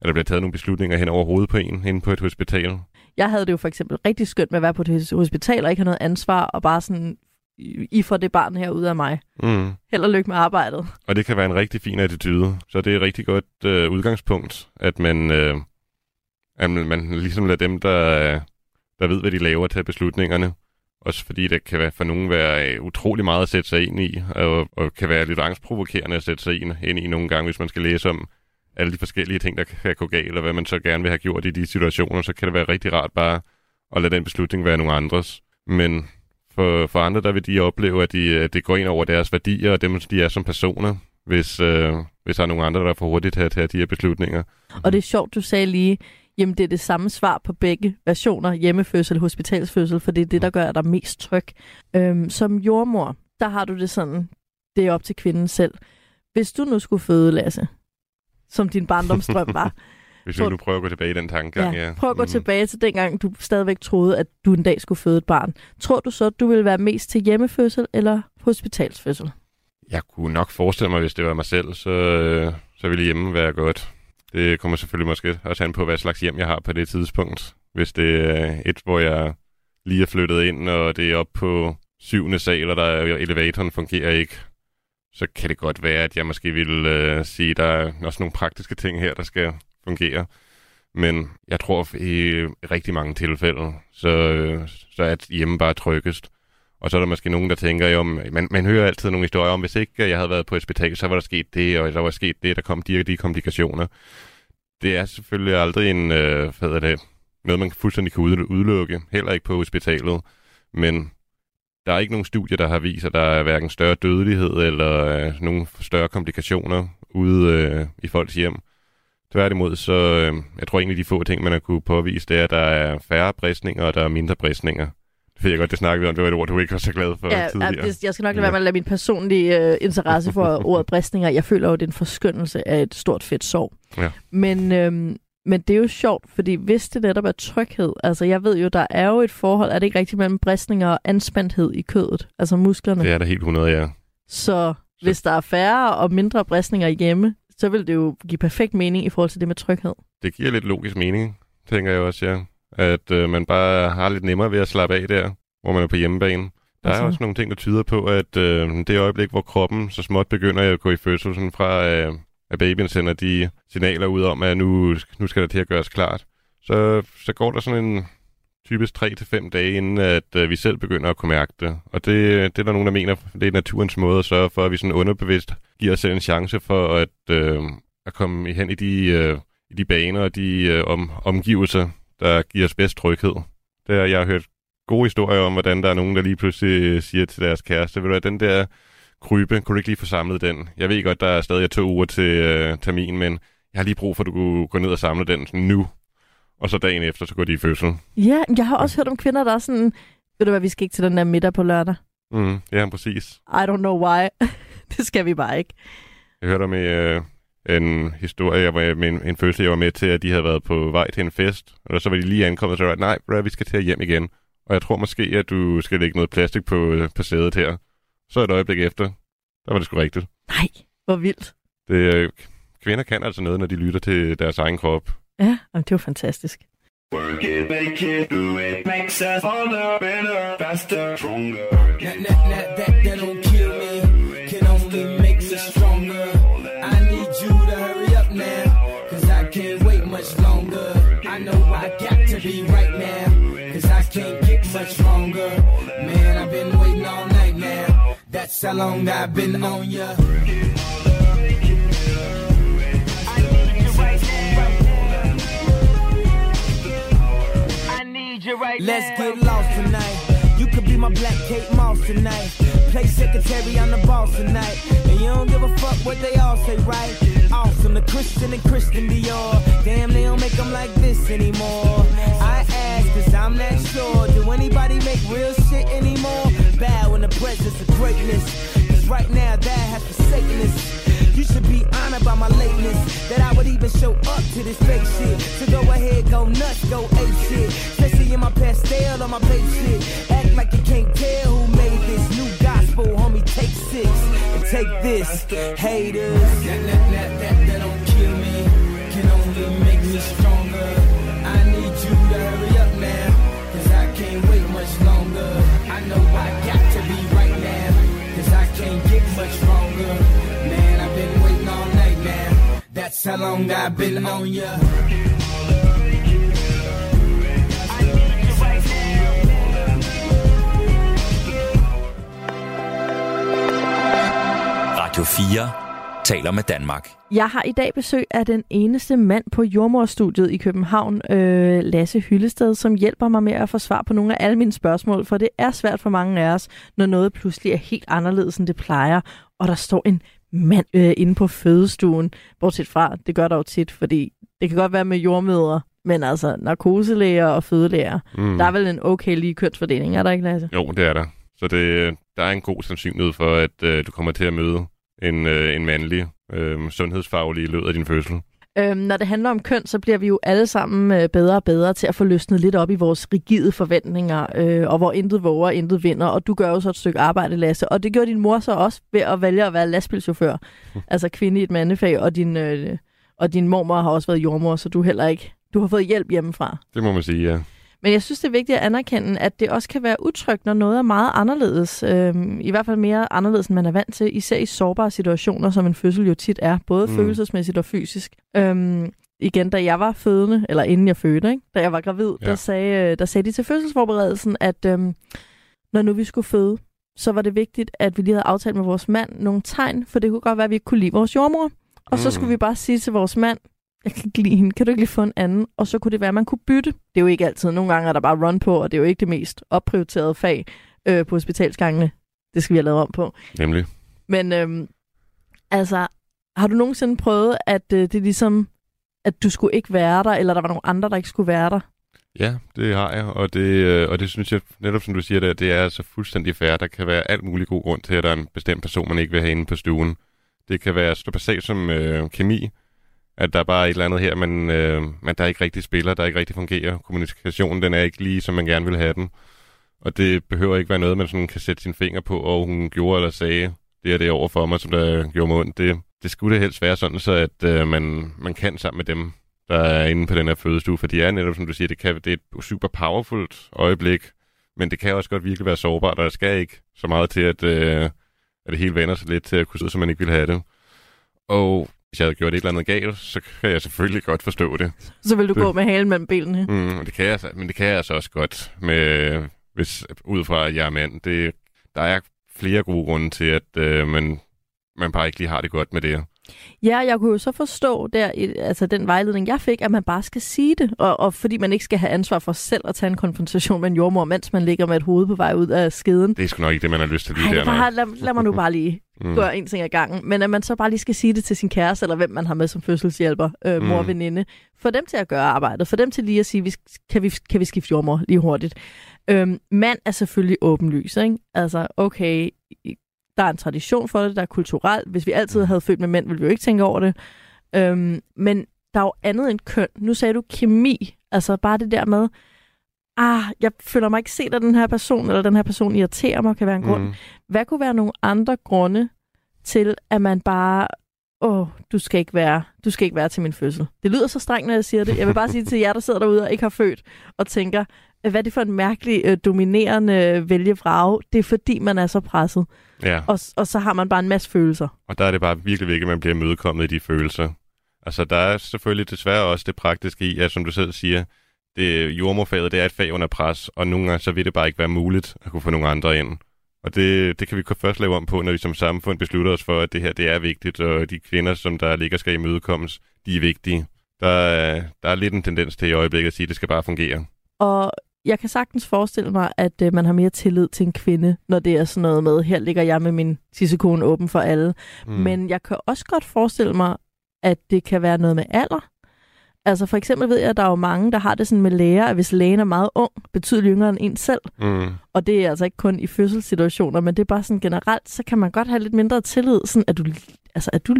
at der bliver taget nogle beslutninger hen over hovedet på en, inde på et hospital. Jeg havde det jo for eksempel rigtig skønt med at være på et hospital og ikke have noget ansvar, og bare sådan, I får det barn her ud af mig. Mm. Held og lykke med arbejdet. Og det kan være en rigtig fin attitude. Så det er et rigtig godt øh, udgangspunkt, at man, øh, at man ligesom lader dem, der, der ved, hvad de laver, tage beslutningerne. Også fordi det kan være, for nogen være utrolig meget at sætte sig ind i, og, og kan være lidt angstprovokerende at sætte sig ind i nogle gange, hvis man skal læse om alle de forskellige ting, der kan gå galt, og hvad man så gerne vil have gjort i de situationer, så kan det være rigtig rart bare at lade den beslutning være nogle andres. Men for, for andre, der vil de opleve, at, de, at det går ind over deres værdier, og dem de er som personer, hvis, øh, hvis der er nogle andre, der er for hurtigt til at tage de her beslutninger. Og det er sjovt, du sagde lige, jamen det er det samme svar på begge versioner, hjemmefødsel, hospitalsfødsel, for det er det, der gør dig mest tryg. Øhm, som jordmor, der har du det sådan, det er op til kvinden selv. Hvis du nu skulle føde, Lasse, som din barndomsdrøm var. Hvis vi nu prøver at gå tilbage i den tankegang, ja. ja. Prøv at gå mm. tilbage til dengang, du stadigvæk troede, at du en dag skulle føde et barn. Tror du så, at du ville være mest til hjemmefødsel eller hospitalsfødsel? Jeg kunne nok forestille mig, hvis det var mig selv, så, øh, så ville hjemme være godt. Det kommer selvfølgelig måske også an på, hvad slags hjem jeg har på det tidspunkt. Hvis det er et, hvor jeg lige er flyttet ind, og det er oppe på syvende sal, og der er, elevatoren fungerer ikke, så kan det godt være, at jeg måske vil øh, sige, at der er også nogle praktiske ting her, der skal fungere. Men jeg tror i rigtig mange tilfælde, så, øh, så er hjemme bare tryggest. Og så er der måske nogen, der tænker jo, man, man hører altid nogle historier om, hvis ikke jeg havde været på et hospital, så var der sket det, og der var sket det, der kom de og de komplikationer. Det er selvfølgelig aldrig en, øh, hvad er det, noget, man fuldstændig kan udelukke, heller ikke på hospitalet. Men der er ikke nogen studier, der har vist, at der er hverken større dødelighed eller øh, nogle større komplikationer ude øh, i folks hjem. Tværtimod, så øh, jeg tror egentlig, de få ting, man har kunne påvise, det er, at der er færre bristninger, og der er mindre bristninger. Fordi jeg godt, det snakkede om, det var et ord, du ikke var så glad for ja, tidligere. Ja, jeg skal nok lade være med at lade min personlige øh, interesse for ordet bristninger. Jeg føler jo, det er en forskyndelse af et stort fedt sår. Ja. Men, øhm, men det er jo sjovt, fordi hvis det netop er tryghed, altså jeg ved jo, der er jo et forhold, er det ikke rigtigt mellem bristninger og anspændthed i kødet, altså musklerne? Det er der helt hundrede, ja. Så hvis der er færre og mindre bristninger hjemme, så vil det jo give perfekt mening i forhold til det med tryghed. Det giver lidt logisk mening, tænker jeg også, ja. At øh, man bare har lidt nemmere ved at slappe af der, hvor man er på hjemmebane. Der er også nogle ting, der tyder på, at øh, det øjeblik, hvor kroppen så småt begynder at gå i fødsel, sådan fra øh, at babyen sender de signaler ud om, at nu, nu skal der til at gøres klart, så, så går der sådan en typisk tre til fem dage, inden at øh, vi selv begynder at kunne mærke det. Og det, det er der nogen, der mener, det er naturens måde at sørge for, at vi sådan underbevidst giver os selv en chance for at, øh, at komme hen i de, øh, i de baner og de øh, om, omgivelser, der giver os bedst tryghed. Der, jeg har hørt gode historier om, hvordan der er nogen, der lige pludselig siger til deres kæreste, ved du, at den der krybe, kunne du ikke lige få samlet den? Jeg ved godt, der er stadig to uger til øh, termin, men jeg har lige brug for, at du kunne gå ned og samle den nu. Og så dagen efter, så går de i fødsel. Ja, jeg har også hørt om kvinder, der er sådan, ved du hvad, vi skal ikke til den der middag på lørdag. Mm, ja, præcis. I don't know why. Det skal vi bare ikke. Jeg hørte om øh, en historie med en, en fødsel, jeg var med til, at de havde været på vej til en fest, og så var de lige ankommet, og så var jeg, nej, bro, vi skal til hjem igen. Og jeg tror måske, at du skal lægge noget plastik på, på sædet her. Så et øjeblik efter, der var det sgu rigtigt. Nej, hvor vildt. Det, kvinder kan altså noget, når de lytter til deres egen krop. Ja, og det var fantastisk. Work it, make it, do it, makes us harder, better, faster, stronger. Not, not, not that, that don't kill me, can only make us stronger. I need you to hurry up now, cause I can't wait much longer. I know I got to be right now, cause I can't get much stronger. Man, I've been waiting all night now, that's how long I've been on ya. Right. Let's get lost tonight. You could be my black Kate Moss tonight. Play secretary on the ball tonight. And you don't give a fuck what they all say, right? Awesome, the Christian and Christian Dior. niggas anymore. I ask cause I'm not sure, do anybody make real shit anymore? Bow in the presence of greatness, cause right now that has forsaken us. You should be honored by my lateness, that I would even show up to this fake shit. So go ahead, go nuts, go ape shit, especially in my pastel on my page shit. Act like you can't tell who made this new gospel, homie, take six and take this, haters. That, that, that, that, that don't kill me, can only make me stronger. I need you to hurry up now, cause I can't wait much longer. I know I got to be right now, cause I can't get much stronger. Man, I've been waiting all night now, that's how long I've been on ya. Radio fire taler med Danmark. Jeg har i dag besøg af den eneste mand på jordemoderstudiet i København, øh, Lasse Hyllested, som hjælper mig med at få svar på nogle af alle mine spørgsmål, for det er svært for mange af os, når noget pludselig er helt anderledes, end det plejer, og der står en mand øh, inde på fødestuen, bortset fra, det gør der jo tit, fordi det kan godt være med jordmødre, men altså narkoselæger og fødelæger. Mm. Der er vel en okay lige kønsfordeling, er der ikke, Lasse? Jo, det er der. Så det, der er en god sandsynlighed for, at øh, du kommer til at møde en, øh, en mandlig, øh, sundhedsfaglig lød af din fødsel. Øhm, når det handler om køn, så bliver vi jo alle sammen øh, bedre og bedre til at få løsnet lidt op i vores rigide forventninger, øh, og hvor intet våger, intet vinder, og du gør jo så et stykke arbejde, Lasse, og det gjorde din mor så også ved at vælge at være lastbilchauffør, altså kvinde i et mandefag, og din, øh, og din mormor har også været jordmor, så du heller ikke, du har fået hjælp hjemmefra. Det må man sige, ja. Men jeg synes, det er vigtigt at anerkende, at det også kan være utrygt, når noget er meget anderledes. Øhm, I hvert fald mere anderledes, end man er vant til. Især i sårbare situationer, som en fødsel jo tit er. Både mm. følelsesmæssigt og fysisk. Øhm, igen, da jeg var fødende, eller inden jeg fødte, ikke? Da jeg var gravid, ja. der, sagde, der sagde de til fødselsforberedelsen, at øhm, når nu vi skulle føde, så var det vigtigt, at vi lige havde aftalt med vores mand nogle tegn, for det kunne godt være, at vi ikke kunne lide vores jordmor. Og mm. så skulle vi bare sige til vores mand, jeg kan ikke lide hende. Kan du ikke lige få en anden? Og så kunne det være, at man kunne bytte. Det er jo ikke altid. Nogle gange er der bare run på, og det er jo ikke det mest opprioriterede fag øh, på hospitalsgangene. Det skal vi have lavet om på. Nemlig. Men øhm, altså, har du nogensinde prøvet, at øh, det er ligesom, at du skulle ikke være der, eller der var nogle andre, der ikke skulle være der? Ja, det har jeg, og det, øh, og det synes jeg, netop som du siger, det, det er så fuldstændig fair. Der kan være alt muligt god grund til, at der er en bestemt person, man ikke vil have inde på stuen. Det kan være så basalt som øh, kemi, at der er bare et eller andet her, men, øh, men der er ikke rigtig spiller, der ikke rigtig fungerer. Kommunikationen, den er ikke lige, som man gerne vil have den. Og det behøver ikke være noget, man sådan kan sætte sine fingre på, og hun gjorde eller sagde, det er det over for mig, som der gjorde mig ondt. Det, det skulle det helst være sådan, så at øh, man, man kan sammen med dem, der er inde på den her fødestue. For de er netop, som du siger, det, kan, det er et super powerfult øjeblik, men det kan også godt virkelig være sårbart, og der skal ikke så meget til, at, øh, at det hele vender sig lidt til at kunne sidde, som man ikke vil have det. Og hvis jeg havde gjort et eller andet galt, så kan jeg selvfølgelig godt forstå det. Så vil du det, gå med halen mellem benene? Mm, det kan jeg, men det kan jeg altså også godt, med, hvis, ud fra at jeg er mand. Det, der er flere gode grunde til, at øh, man, man bare ikke lige har det godt med det. Ja, jeg kunne jo så forstå, der, altså den vejledning, jeg fik, at man bare skal sige det, og, og fordi man ikke skal have ansvar for selv at tage en konfrontation med en jordmor, mens man ligger med et hoved på vej ud af skeden. Det er sgu nok ikke det, man har lyst til lige der. Bare, lad, lad mig nu bare lige mm. gøre en ting ad gangen, men at man så bare lige skal sige det til sin kæreste, eller hvem man har med som fødselshjælper, øh, mor, mm. veninde, for dem til at gøre arbejdet, for dem til lige at sige, kan vi, kan vi skifte jordmor lige hurtigt. Øh, mand er selvfølgelig åbenlys, ikke? Altså, okay, der er en tradition for det, der er kulturelt. Hvis vi altid havde født med mænd, ville vi jo ikke tænke over det. Øhm, men der er jo andet end køn. Nu sagde du kemi. Altså bare det der med, ah, jeg føler mig ikke set af den her person, eller den her person irriterer mig, kan være en grund. Mm. Hvad kunne være nogle andre grunde til, at man bare, åh, du skal ikke være, du skal ikke være til min fødsel? Det lyder så strengt, når jeg siger det. Jeg vil bare sige til jer, der sidder derude og ikke har født, og tænker, hvad er det for en mærkelig, øh, dominerende vælgevrage? Det er fordi, man er så presset. Ja. Og, og så har man bare en masse følelser. Og der er det bare virkelig vigtigt, at man bliver imødekommet i de følelser. Altså, der er selvfølgelig desværre også det praktiske i, at som du selv siger, det jordmorfaget, det er et fag under pres, og nogle gange så vil det bare ikke være muligt at kunne få nogle andre ind. Og det, det kan vi først lave om på, når vi som samfund beslutter os for, at det her, det er vigtigt, og de kvinder, som der ligger skal imødekommes, de er vigtige. Der er, der er lidt en tendens til i øjeblikket at sige, at det skal bare fungere. Og jeg kan sagtens forestille mig, at øh, man har mere tillid til en kvinde, når det er sådan noget med, her ligger jeg med min tissekone åben for alle. Mm. Men jeg kan også godt forestille mig, at det kan være noget med alder. Altså for eksempel ved jeg, at der er jo mange, der har det sådan med læger, at hvis lægen er meget ung, betydeligt yngre end en selv. Mm. Og det er altså ikke kun i fødselssituationer, men det er bare sådan generelt, så kan man godt have lidt mindre tillid. Sådan, er du, altså, er du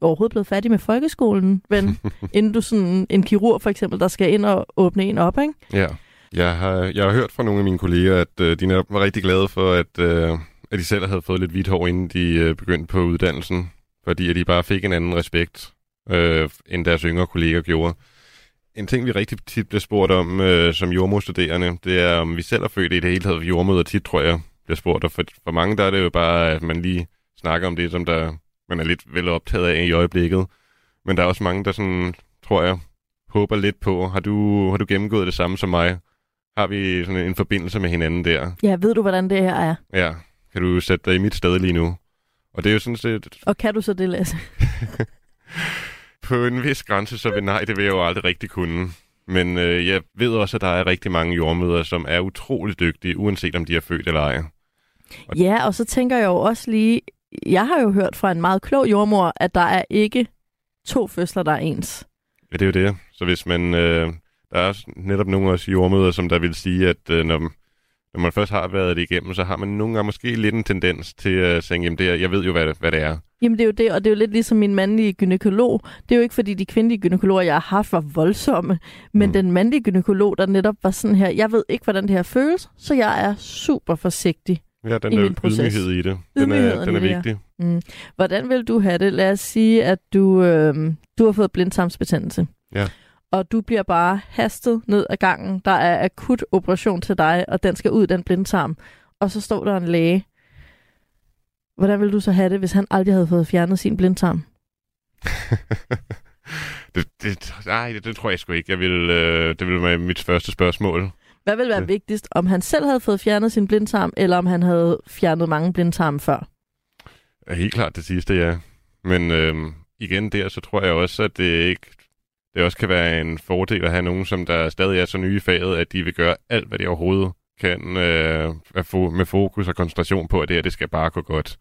overhovedet blevet færdig med folkeskolen, ven? Inden du sådan en kirurg for eksempel, der skal ind og åbne en op, ikke? Ja. Jeg har, jeg har hørt fra nogle af mine kolleger, at øh, de var rigtig glade for, at, øh, at de selv havde fået lidt hvidt hår, inden de øh, begyndte på uddannelsen. Fordi at de bare fik en anden respekt, øh, end deres yngre kolleger gjorde. En ting, vi rigtig tit bliver spurgt om øh, som jordmorstuderende, det er, om vi selv er født i det hele taget. Jordmøder tit, tror jeg, bliver spurgt. Og for, for mange der er det jo bare, at man lige snakker om det, som der, man er lidt vel optaget af i øjeblikket. Men der er også mange, der sådan, tror jeg, håber lidt på, har du, har du gennemgået det samme som mig? Har vi sådan en forbindelse med hinanden der? Ja, ved du, hvordan det her er? Ja, kan du sætte dig i mit sted lige nu? Og det er jo sådan set... Og kan du så det, Lasse? På en vis grænse, så vil nej, det vil jeg jo aldrig rigtig kunne. Men øh, jeg ved også, at der er rigtig mange jordmødre, som er utroligt dygtige, uanset om de er født eller ej. Og... Ja, og så tænker jeg jo også lige... Jeg har jo hørt fra en meget klog jordmor, at der er ikke to fødsler, der er ens. Ja, det er jo det. Så hvis man... Øh... Der er netop nogle af os jordmødre, som der vil sige, at øh, når, når man først har været det igennem, så har man nogle gange måske lidt en tendens til at tænke, jamen det er, jeg ved jo, hvad det, hvad det er. Jamen det er jo det, og det er jo lidt ligesom min mandlige gynækolog. Det er jo ikke, fordi de kvindelige gynækologer, jeg har haft, var voldsomme, men mm. den mandlige gynækolog, der netop var sådan her, jeg ved ikke, hvordan det her føles, så jeg er super forsigtig. Ja, den der ydmyghed i det. Den er, den er vigtig. Mm. Hvordan vil du have det? Lad os sige, at du, øh, du har fået blindtarmsbetændelse. Ja. Og du bliver bare hastet ned ad gangen. Der er akut operation til dig, og den skal ud, den blindtarm. Og så står der en læge. Hvordan ville du så have det, hvis han aldrig havde fået fjernet sin blindtarm? det, det, nej, det, det tror jeg sgu ikke. Jeg vil, øh, det ville være mit første spørgsmål. Hvad ville være det. vigtigst? Om han selv havde fået fjernet sin blindtarm, eller om han havde fjernet mange blindtarme før? Ja, helt klart det sidste, ja. Men øh, igen der, så tror jeg også, at det ikke... Det også kan være en fordel at have nogen, som der stadig er så nye i faget, at de vil gøre alt, hvad de overhovedet kan, øh, med fokus og koncentration på, at det her, det skal bare gå godt.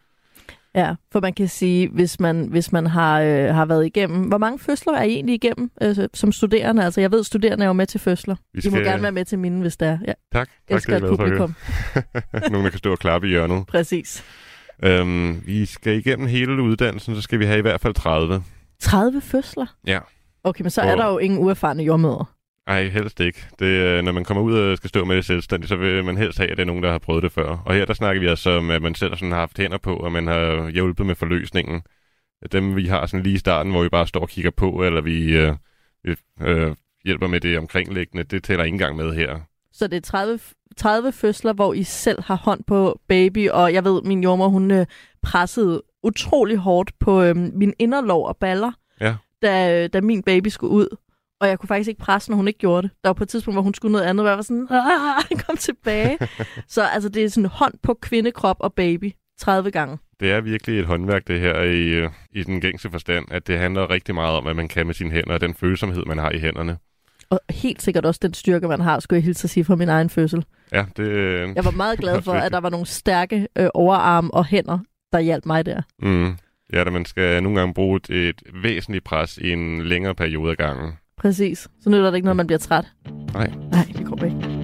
Ja, for man kan sige, hvis man, hvis man har, øh, har været igennem... Hvor mange fødsler er I egentlig igennem øh, som studerende? Altså, jeg ved, studerende er jo med til fødsler. Vi skal... I må gerne være med til mine, hvis det er. Ja. Tak. Jeg elsker tak, det er et publikum. Nogen, der kan stå og klappe i hjørnet. Præcis. Øhm, vi skal igennem hele uddannelsen, så skal vi have i hvert fald tredive. tredive fødsler? Ja. Okay, men så er der jo ingen uerfarne jordmødre. Nej, helst ikke. Det, når man kommer ud og skal stå med det selvstændigt, så vil man helst have, at det er nogen, der har prøvet det før. Og her der snakker vi altså om, at man selv sådan har haft hænder på, og man har hjulpet med forløsningen. Dem vi har sådan lige i starten, hvor vi bare står og kigger på, eller vi øh, øh, hjælper med det omkringliggende, det tæller ikke engang med her. Så det er tredive, tredive fødsler, hvor I selv har hånd på baby, og jeg ved, min jordmor, hun øh, pressede utrolig hårdt på øh, min inderlov og baller. Ja. Da, da min baby skulle ud, og jeg kunne faktisk ikke presse, når hun ikke gjorde det. Der var på et tidspunkt, hvor hun skulle noget andet, og jeg var sådan, kom tilbage. Så altså, det er sådan hånd på kvindekrop og baby tredive gange. Det er virkelig et håndværk, det her, i, i den gængse forstand, at det handler rigtig meget om, hvad man kan med sine hænder, og den følsomhed, man har i hænderne. Og helt sikkert også den styrke, man har, skulle jeg hilse at sige, fra min egen fødsel. Ja, det... Jeg var meget glad for, at der var nogle stærke øh, overarme og hænder, der hjalp mig der. Mm. Ja, da man skal nogle gange bruge et væsentligt pres i en længere periode af gangen. Præcis. Så nytter det ikke, når man bliver træt. Nej. Nej, det går ikke. Yes.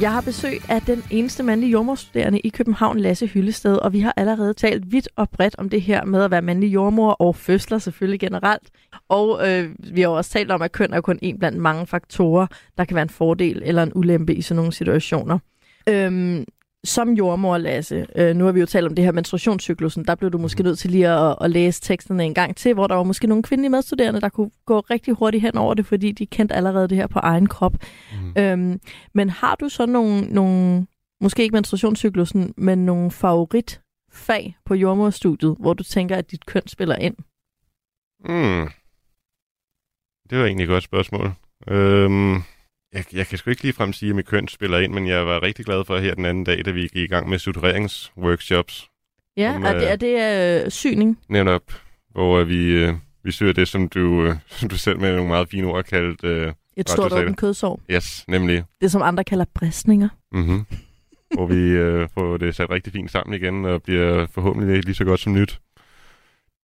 Jeg har besøg af den eneste mandlige jordemoderstuderende i København, Lasse Hyllested, og vi har allerede talt vidt og bredt om det her med at være mandlig jordemoder og fødsler selvfølgelig generelt. Og øh, vi har også talt om, at køn er kun en blandt mange faktorer, der kan være en fordel eller en ulempe i sådan nogle situationer. Øhm, som jordemoder, Lasse, øh, nu har vi jo talt om det her menstruationscyklusen, der blev du måske nødt til lige at, at læse teksterne en gang til, hvor der var måske nogle kvindelige medstuderende, der kunne gå rigtig hurtigt hen over det, fordi de kendte allerede det her på egen krop. Mm. Øhm, men har du så nogle, nogle, måske ikke menstruationscyklusen, men nogle favoritfag på jordemoderstudiet, hvor du tænker, at dit køn spiller ind? Mm. Det var egentlig et godt spørgsmål. Øhm... Jeg, jeg kan sgu ikke ligefrem sige, at mit køn spiller ind, men jeg var rigtig glad for her den anden dag, da vi gik i gang med sutureringsworkshops. Ja, om, er det, er det øh, syning? Netop, hvor vi, øh, vi syr det, som du, øh, som du selv med nogle meget fine ord kaldte... Øh, et stort åbent kødsår. Yes, nemlig. Det, som andre kalder bristninger. Mhm. Hvor vi øh, får det sat rigtig fint sammen igen, og bliver forhåbentlig lige så godt som nyt.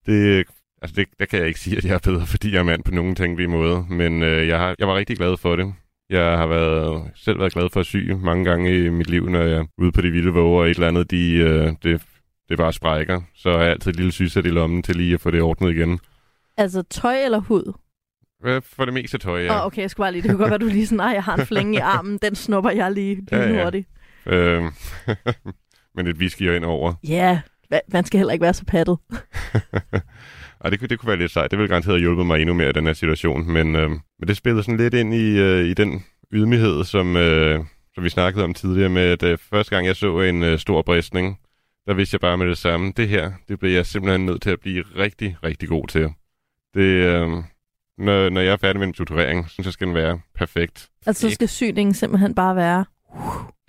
Det... Altså, det, der kan jeg ikke sige, at jeg er bedre, fordi jeg er mand på nogen tænkelige måde, men øh, jeg, har, jeg var rigtig glad for det. Jeg har været, selv været glad for at sy mange gange i mit liv, når jeg er ude på de vilde våger og et eller andet, de, øh, det, det bare sprækker. Så har jeg altid et lille sygsæt i lommen til lige at få det ordnet igen. Altså tøj eller hud? For det meste tøj, ja. Oh, okay, jeg skulle bare lige, det kunne godt være, du lige sådan, nej, jeg har en flænge i armen, den snupper jeg lige, lige ja, ja. hurtigt. Øhm, men et whisky ind over. Ja, yeah. Man skal heller ikke være så pattet. Og det, det kunne være lidt sejt. Det ville garanteret hjælpe mig endnu mere i den her situation. Men, øh, men det spillede sådan lidt ind i, øh, i den ydmyghed, som, øh, som vi snakkede om tidligere med, at øh, første gang jeg så en øh, stor bristning, der vidste jeg bare med det samme. Det her, det blev jeg simpelthen nødt til at blive rigtig, rigtig god til. Det, øh, når, når jeg er færdig med en tutorering, så skal den være perfekt. Altså så skal syningen simpelthen bare være...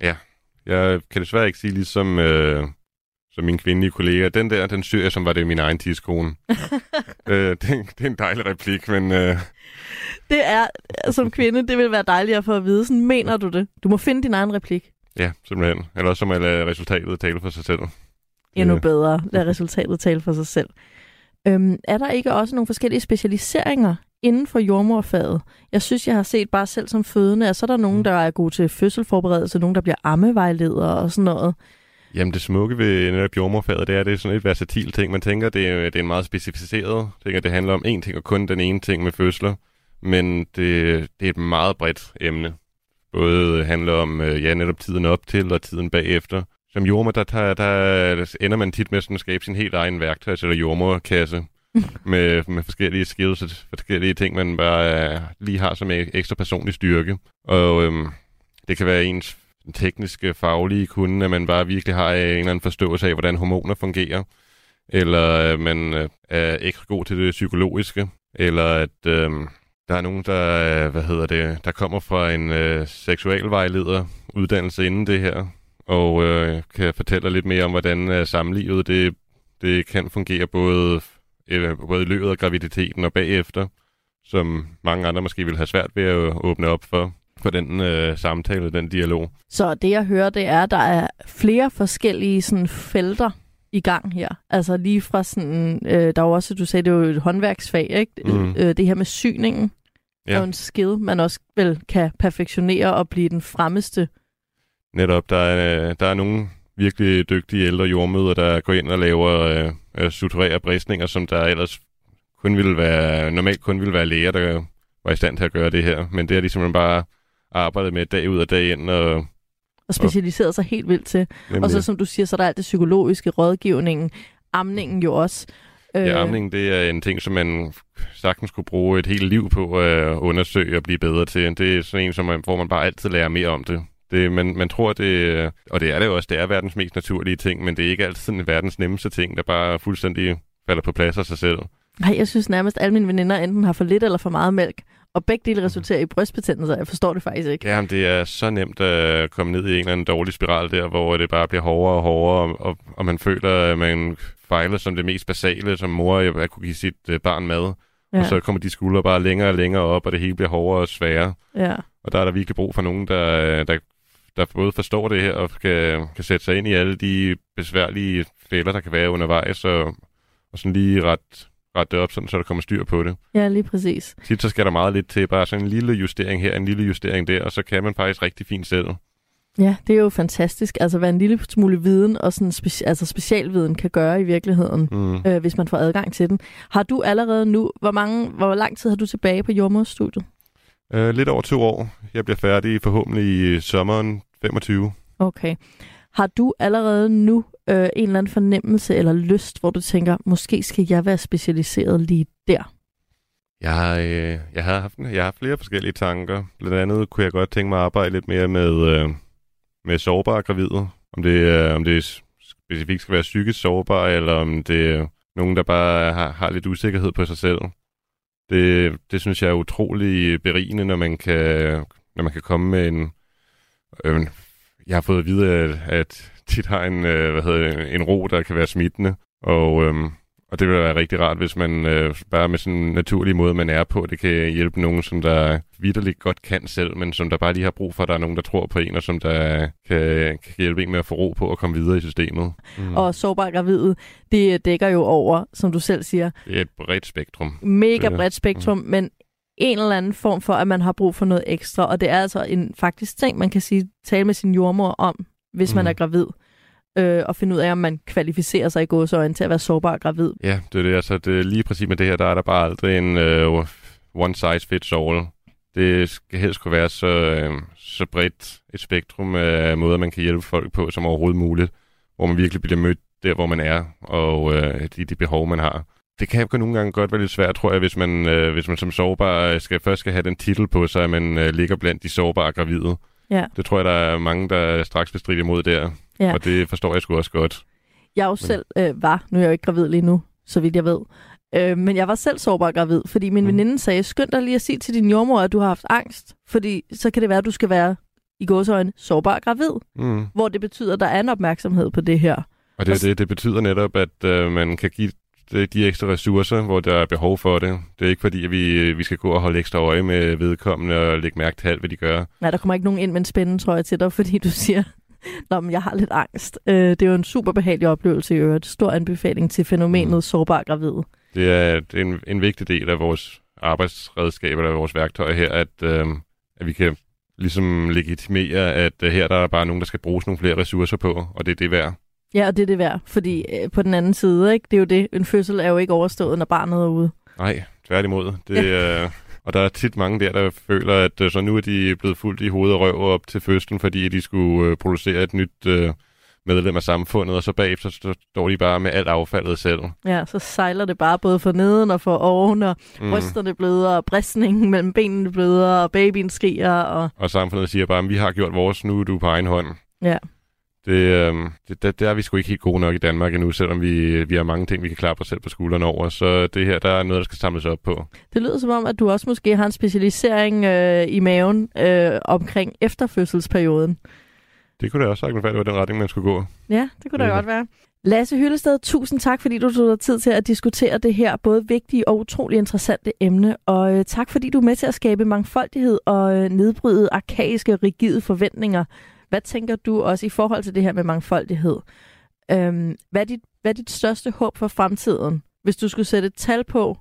Ja. Jeg kan desværre ikke sige ligesom... Øh, som mine kvindelige kolleger. Den der, den syr jeg, som var det min egen tidskone. øh, det, det er en dejlig replik, men... Øh... Det er, som kvinde, det vil være dejligt at få at vide. Sådan mener du det. Du må finde din egen replik. Ja, simpelthen. Eller også må jeg lade resultatet tale for sig selv. Endnu bedre. Lad resultatet tale for sig selv. Øhm, er der ikke også nogle forskellige specialiseringer inden for jordemoderfaget? Jeg synes, jeg har set bare selv som fødende, at så er der nogen, der er gode til fødselforberedelse, nogen, der bliver ammevejledere og sådan noget. Jamen det smukke ved netop jordemoderfaget, det er, det er sådan et versatilt ting. Man tænker, det er, det er en meget specificeret ting, at det handler om én ting og kun den ene ting med fødsler. Men det, det er et meget bredt emne. Både handler om ja, netop tiden op til og tiden bagefter. Som jordemoder, der, der ender man tit med sådan at skabe sin helt egen værktøj, eller jordemoderkasse. med, med forskellige skills, forskellige ting, man bare lige har som ekstra personlig styrke. Og øhm, det kan være ens... den tekniske, faglige kunde, at man bare virkelig har en eller anden forståelse af, hvordan hormoner fungerer, eller at man er ekstra god til det psykologiske, eller at øh, der er nogen, der, hvad hedder det, der kommer fra en øh, seksualvejlederuddannelse inden det her, og øh, kan fortælle lidt mere om, hvordan øh, samlivet det, det kan fungere både, øh, både i løbet af graviditeten og bagefter, som mange andre måske vil have svært ved at åbne op for. for den øh, samtale, den dialog. Så det, jeg hører, det er, at der er flere forskellige sådan, felter i gang her. Altså lige fra sådan, øh, der var også, du sagde, det er jo et håndværksfag, ikke? Mm. Øh, det her med syningen ja. er en skid, man også vel kan perfektionere og blive den fremmeste. Netop, der er, der er nogle virkelig dygtige ældre jordmøder, der går ind og laver øh, øh, suturerer bristninger, som der ellers kun ville være, normalt kun ville være læger, der var i stand til at gøre det her. Men det er de simpelthen bare arbejdet med dag ud og dag ind. Og, og specialiseret og, sig helt vildt til. Nemlig. Og så som du siger, så er der alt det psykologiske, rådgivningen, amningen jo også. Ja, amningen det er en ting, som man sagtens kunne bruge et helt liv på at undersøge og blive bedre til. Det er sådan en, som man, hvor man bare altid lærer mere om det. det man, man tror, det og det er det jo også, det er verdens mest naturlige ting, men det er ikke altid en verdens nemmeste ting, der bare fuldstændig falder på plads af sig selv. Nej, jeg synes nærmest, at alle mine veninder enten har for lidt eller for meget mælk. Og begge dele resulterer i brystbetændelser. Jeg forstår det faktisk ikke. Jamen, det er så nemt at komme ned i en eller anden dårlig spiral der, hvor det bare bliver hårdere og hårdere, og, og, og man føler, at man fejler som det mest basale, som mor at kunne give sit barn mad. Ja. Og så kommer de skuldre bare længere og længere op, og det hele bliver hårdere og sværere. Ja. Og der er der virkelig brug for nogen, der, der, der både forstår det her, og kan, kan sætte sig ind i alle de besværlige fælder, der kan være undervejs, og, og sådan lige ret... rette det op, sådan, så der kommer styr på det. Ja, lige præcis. Tidt så skal der meget lidt til, bare sådan en lille justering her, en lille justering der, og så kan man faktisk rigtig fint selv. Ja, det er jo fantastisk. Altså, hvad en lille smule viden og sådan speci- altså specialviden kan gøre i virkeligheden, mm. øh, hvis man får adgang til den. Har du allerede nu... Hvor, mange, hvor lang tid har du tilbage på jordemoderstudiet? Uh, lidt over to år. Jeg bliver færdig forhåbentlig i sommeren femogtyve. Okay. Har du allerede nu øh, en eller anden fornemmelse eller lyst, hvor du tænker, måske skal jeg være specialiseret lige der? Jeg har, øh, jeg har, haft, jeg har flere forskellige tanker. Blandt andet kunne jeg godt tænke mig at arbejde lidt mere med... Øh, med sårbare gravide, om det, øh, om det specifikt skal være psykisk sårbare, eller om det er nogen, der bare har, har lidt usikkerhed på sig selv. Det, det synes jeg er utrolig berigende, når man kan, når man kan komme med en... Øh, jeg har fået at vide, at, at tit har en, øh, hvad hedder, en ro, der kan være smittende, og, øh, og det vil være rigtig rart, hvis man øh, bare med sådan en naturlig måde, man er på, det kan hjælpe nogen, som der vitterligt godt kan selv, men som der bare lige har brug for, at der er nogen, der tror på en, og som der kan, kan hjælpe en med at få ro på og komme videre i systemet. Mm. Og sårbare gravide, det dækker jo over, som du selv siger. Det er et bredt spektrum. Mega bredt spektrum, mm. men en eller anden form for, at man har brug for noget ekstra, og det er altså en faktisk ting, man kan sige, tale med sin jordmor om, hvis mm. man er gravid. Og finde ud af, om man kvalificerer sig i gåseøjne til at være sårbar og gravid. Ja, det er det. Altså, det, lige præcis med det her, der er der bare aldrig en uh, one size fits all. Det skal helst kunne være så, øh, så bredt et spektrum af måder, man kan hjælpe folk på, som overhovedet muligt. Hvor man virkelig bliver mødt der, hvor man er, og øh, i de behov, man har. Det kan jo nogle gange godt være lidt svært, tror jeg, hvis man, øh, hvis man som sårbar skal, først skal have den titel på sig, at man øh, ligger blandt de sårbare gravide. Ja. Det tror jeg, der er mange, der straks vil stride imod der. Ja. Og det forstår jeg sgu også godt. Jeg jo men... selv øh, var, nu er jeg jo ikke gravid lige nu, så vidt jeg ved, øh, men jeg var selv sårbar gravid, fordi min mm. veninde sagde, skynd dig lige at sige til din jordmor, at du har haft angst, fordi så kan det være, at du skal være i gåseøjne sårbar gravid, mm. hvor det betyder, at der er en opmærksomhed på det her. Og det, og... det, det betyder netop, at øh, man kan give de ekstra ressourcer, hvor der er behov for det. Det er ikke fordi, at vi, vi skal gå og holde ekstra øje med vedkommende og lægge mærke til alt, hvad de gør. Nej, der kommer ikke nogen ind med en spændende trøje til dig, fordi du siger... Nå, men jeg har lidt angst. Øh, det er jo en super behagelig oplevelse i øvrigt. Stor anbefaling til fænomenet mm. sårbar gravide. Det er en, en vigtig del af vores arbejdsredskaber, eller vores værktøj her, at, øh, at vi kan ligesom legitimere, at øh, her der er bare nogen, der skal bruges nogle flere ressourcer på, og det er det værd. Ja, og det er det værd, fordi øh, på den anden side, ikke? Det er jo det. En fødsel er jo ikke overstået, når barnet er ude. Nej, tværtimod. Det er... Øh... Og der er tit mange der, der føler, at så nu er de blevet fuldt i hovedet og røv op til fødslen, fordi de skulle producere et nyt øh, medlem af samfundet, og så bagefter så står de bare med alt affaldet selv. Ja, så sejler det bare både for neden og for oven, og mm. brysterne bløder, og bristningen mellem benene bløder, og babyen skriger. Og, og samfundet siger bare, at vi har gjort vores, nu er du på egen hånd. Ja. Det, øh, det, der er vi sgu ikke helt gode nok i Danmark endnu, selvom vi, vi har mange ting, vi kan klappe os selv på skulderen over. Så det her, der er noget, der skal samles op på. Det lyder som om, at du også måske har en specialisering øh, i maven øh, omkring efterfødselsperioden. Det kunne da også sagtens være, det var den retning, man skulle gå. Ja, det kunne da ja. godt være. Lasse Hyllested, tusind tak, fordi du tog dig tid til at diskutere det her både vigtige og utrolig interessante emne. Og øh, tak, fordi du er med til at skabe mangfoldighed og øh, nedbryde arkaiske, rigide forventninger. Hvad tænker du også i forhold til det her med mangfoldighed? Øhm, hvad, er dit, hvad er dit største håb for fremtiden? Hvis du skulle sætte et tal på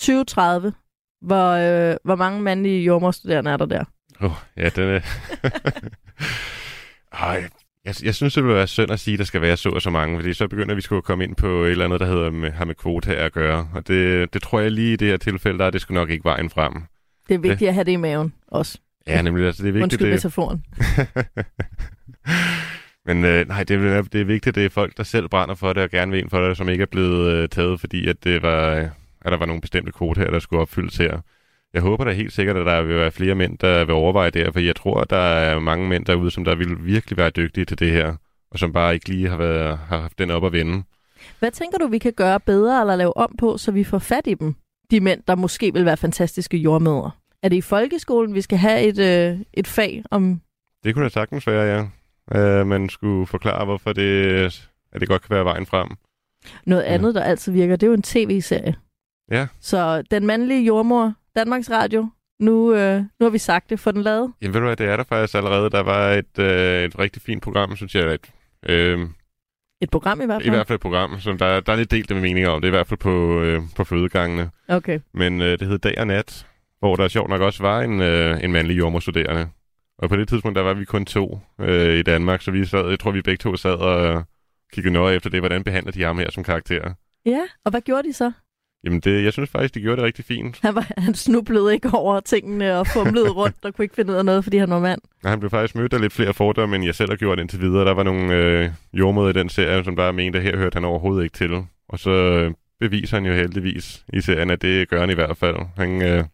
tyve tredive, hvor, øh, hvor mange mandlige jordemoderstuderende er der der? Åh, oh, ja, den er... Ej, jeg, jeg synes, det vil være synd at sige, at der skal være så og så mange, fordi så begynder vi skulle komme ind på et eller andet, der hedder med, har med kvotaer at gøre. Og det, det tror jeg lige i det her tilfælde, der er det sgu nok ikke vejen frem. Det er vigtigt ja. at have det i maven også. Ja, nemlig. Altså, det er vigtigt, Undskyld det... metaforen. Men øh, nej, det er, det er vigtigt, det er folk, der selv brænder for det, og gerne vil ind for det, som ikke er blevet øh, taget, fordi at, det var, at der var nogle bestemte kvoter her, der skulle opfyldes her. Jeg håber da helt sikkert, at der vil være flere mænd, der vil overveje det her, for jeg tror, at der er mange mænd derude, som der vil virkelig være dygtige til det her, og som bare ikke lige har, været, har haft den op at vende. Hvad tænker du, vi kan gøre bedre eller lave om på, så vi får fat i dem? De mænd, der måske vil være fantastiske jordemødre. Er det i folkeskolen, vi skal have et, øh, et fag om... Det kunne da sagtens være, ja. Øh, man skulle forklare, hvorfor det, at det godt kan være vejen frem. Noget ja. andet, der altid virker, det er jo en tv-serie. Ja. Så den mandlige jordmor, Danmarks Radio, nu, øh, nu har vi sagt det, for den lavet. Jamen ved du hvad, det er der faktisk allerede. Der var et, øh, et rigtig fint program, synes jeg. Et, øh, et program i hvert fald? I hvert fald et program, som der, der er lidt delt med meninger om. Det er i hvert fald på, øh, på fødegangene. Okay. Men øh, det hed Dag og Nat, hvor der sjovt nok også var en, øh, en mandlig jordemoderstuderende. Og på det tidspunkt, der var vi kun to øh, i Danmark, så vi sad, jeg tror, vi begge to sad og kiggede nøje efter det, hvordan behandler de ham her som karakter. Ja, og hvad gjorde de så? Jamen, det, jeg synes faktisk, de gjorde det rigtig fint. Han, var, han snublede ikke over tingene og fumlede rundt og kunne ikke finde ud af noget, fordi han var mand. Nej, han blev faktisk mødt af lidt flere fordomme, end jeg selv har gjort indtil videre. Der var nogle øh, jordmøder i den serie, som bare mente, at her hørte han overhovedet ikke til. Og så beviser han jo heldigvis i serien, at det gør han i hvert fald. Han, øh,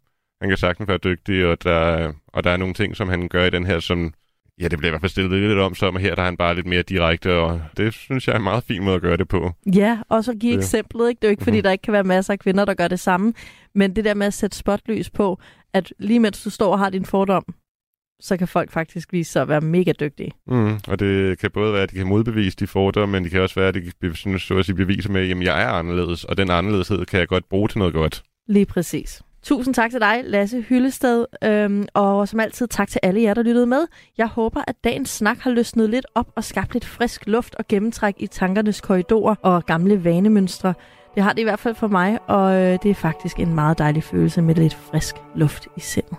han kan sagtens være dygtig, og der, og der er nogle ting, som han gør i den her, som... Ja, det bliver i hvert fald stillet lidt om, så her der er han bare lidt mere direkte, og det synes jeg er en meget fin måde at gøre det på. Ja, og så give eksemplet, ikke? Det er jo ikke, fordi mm-hmm. der ikke kan være masser af kvinder, der gør det samme, men det der med at sætte spotlys på, at lige mens du står og har din fordom, så kan folk faktisk vise sig at være mega dygtige. Mm, og det kan både være, at de kan modbevise de fordomme, men det kan også være, at de kan så at sige, bevise med, at jeg er anderledes, og den anderledeshed kan jeg godt bruge til noget godt. Lige præcis. Tusind tak til dig, Lasse Hyllested, øhm, og som altid tak til alle jer, der lyttede med. Jeg håber, at dagens snak har løsnet lidt op og skabt lidt frisk luft og gennemtræk i tankernes korridorer og gamle vanemønstre. Det har det i hvert fald for mig, og øh, det er faktisk en meget dejlig følelse med lidt frisk luft i sindet.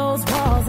Those walls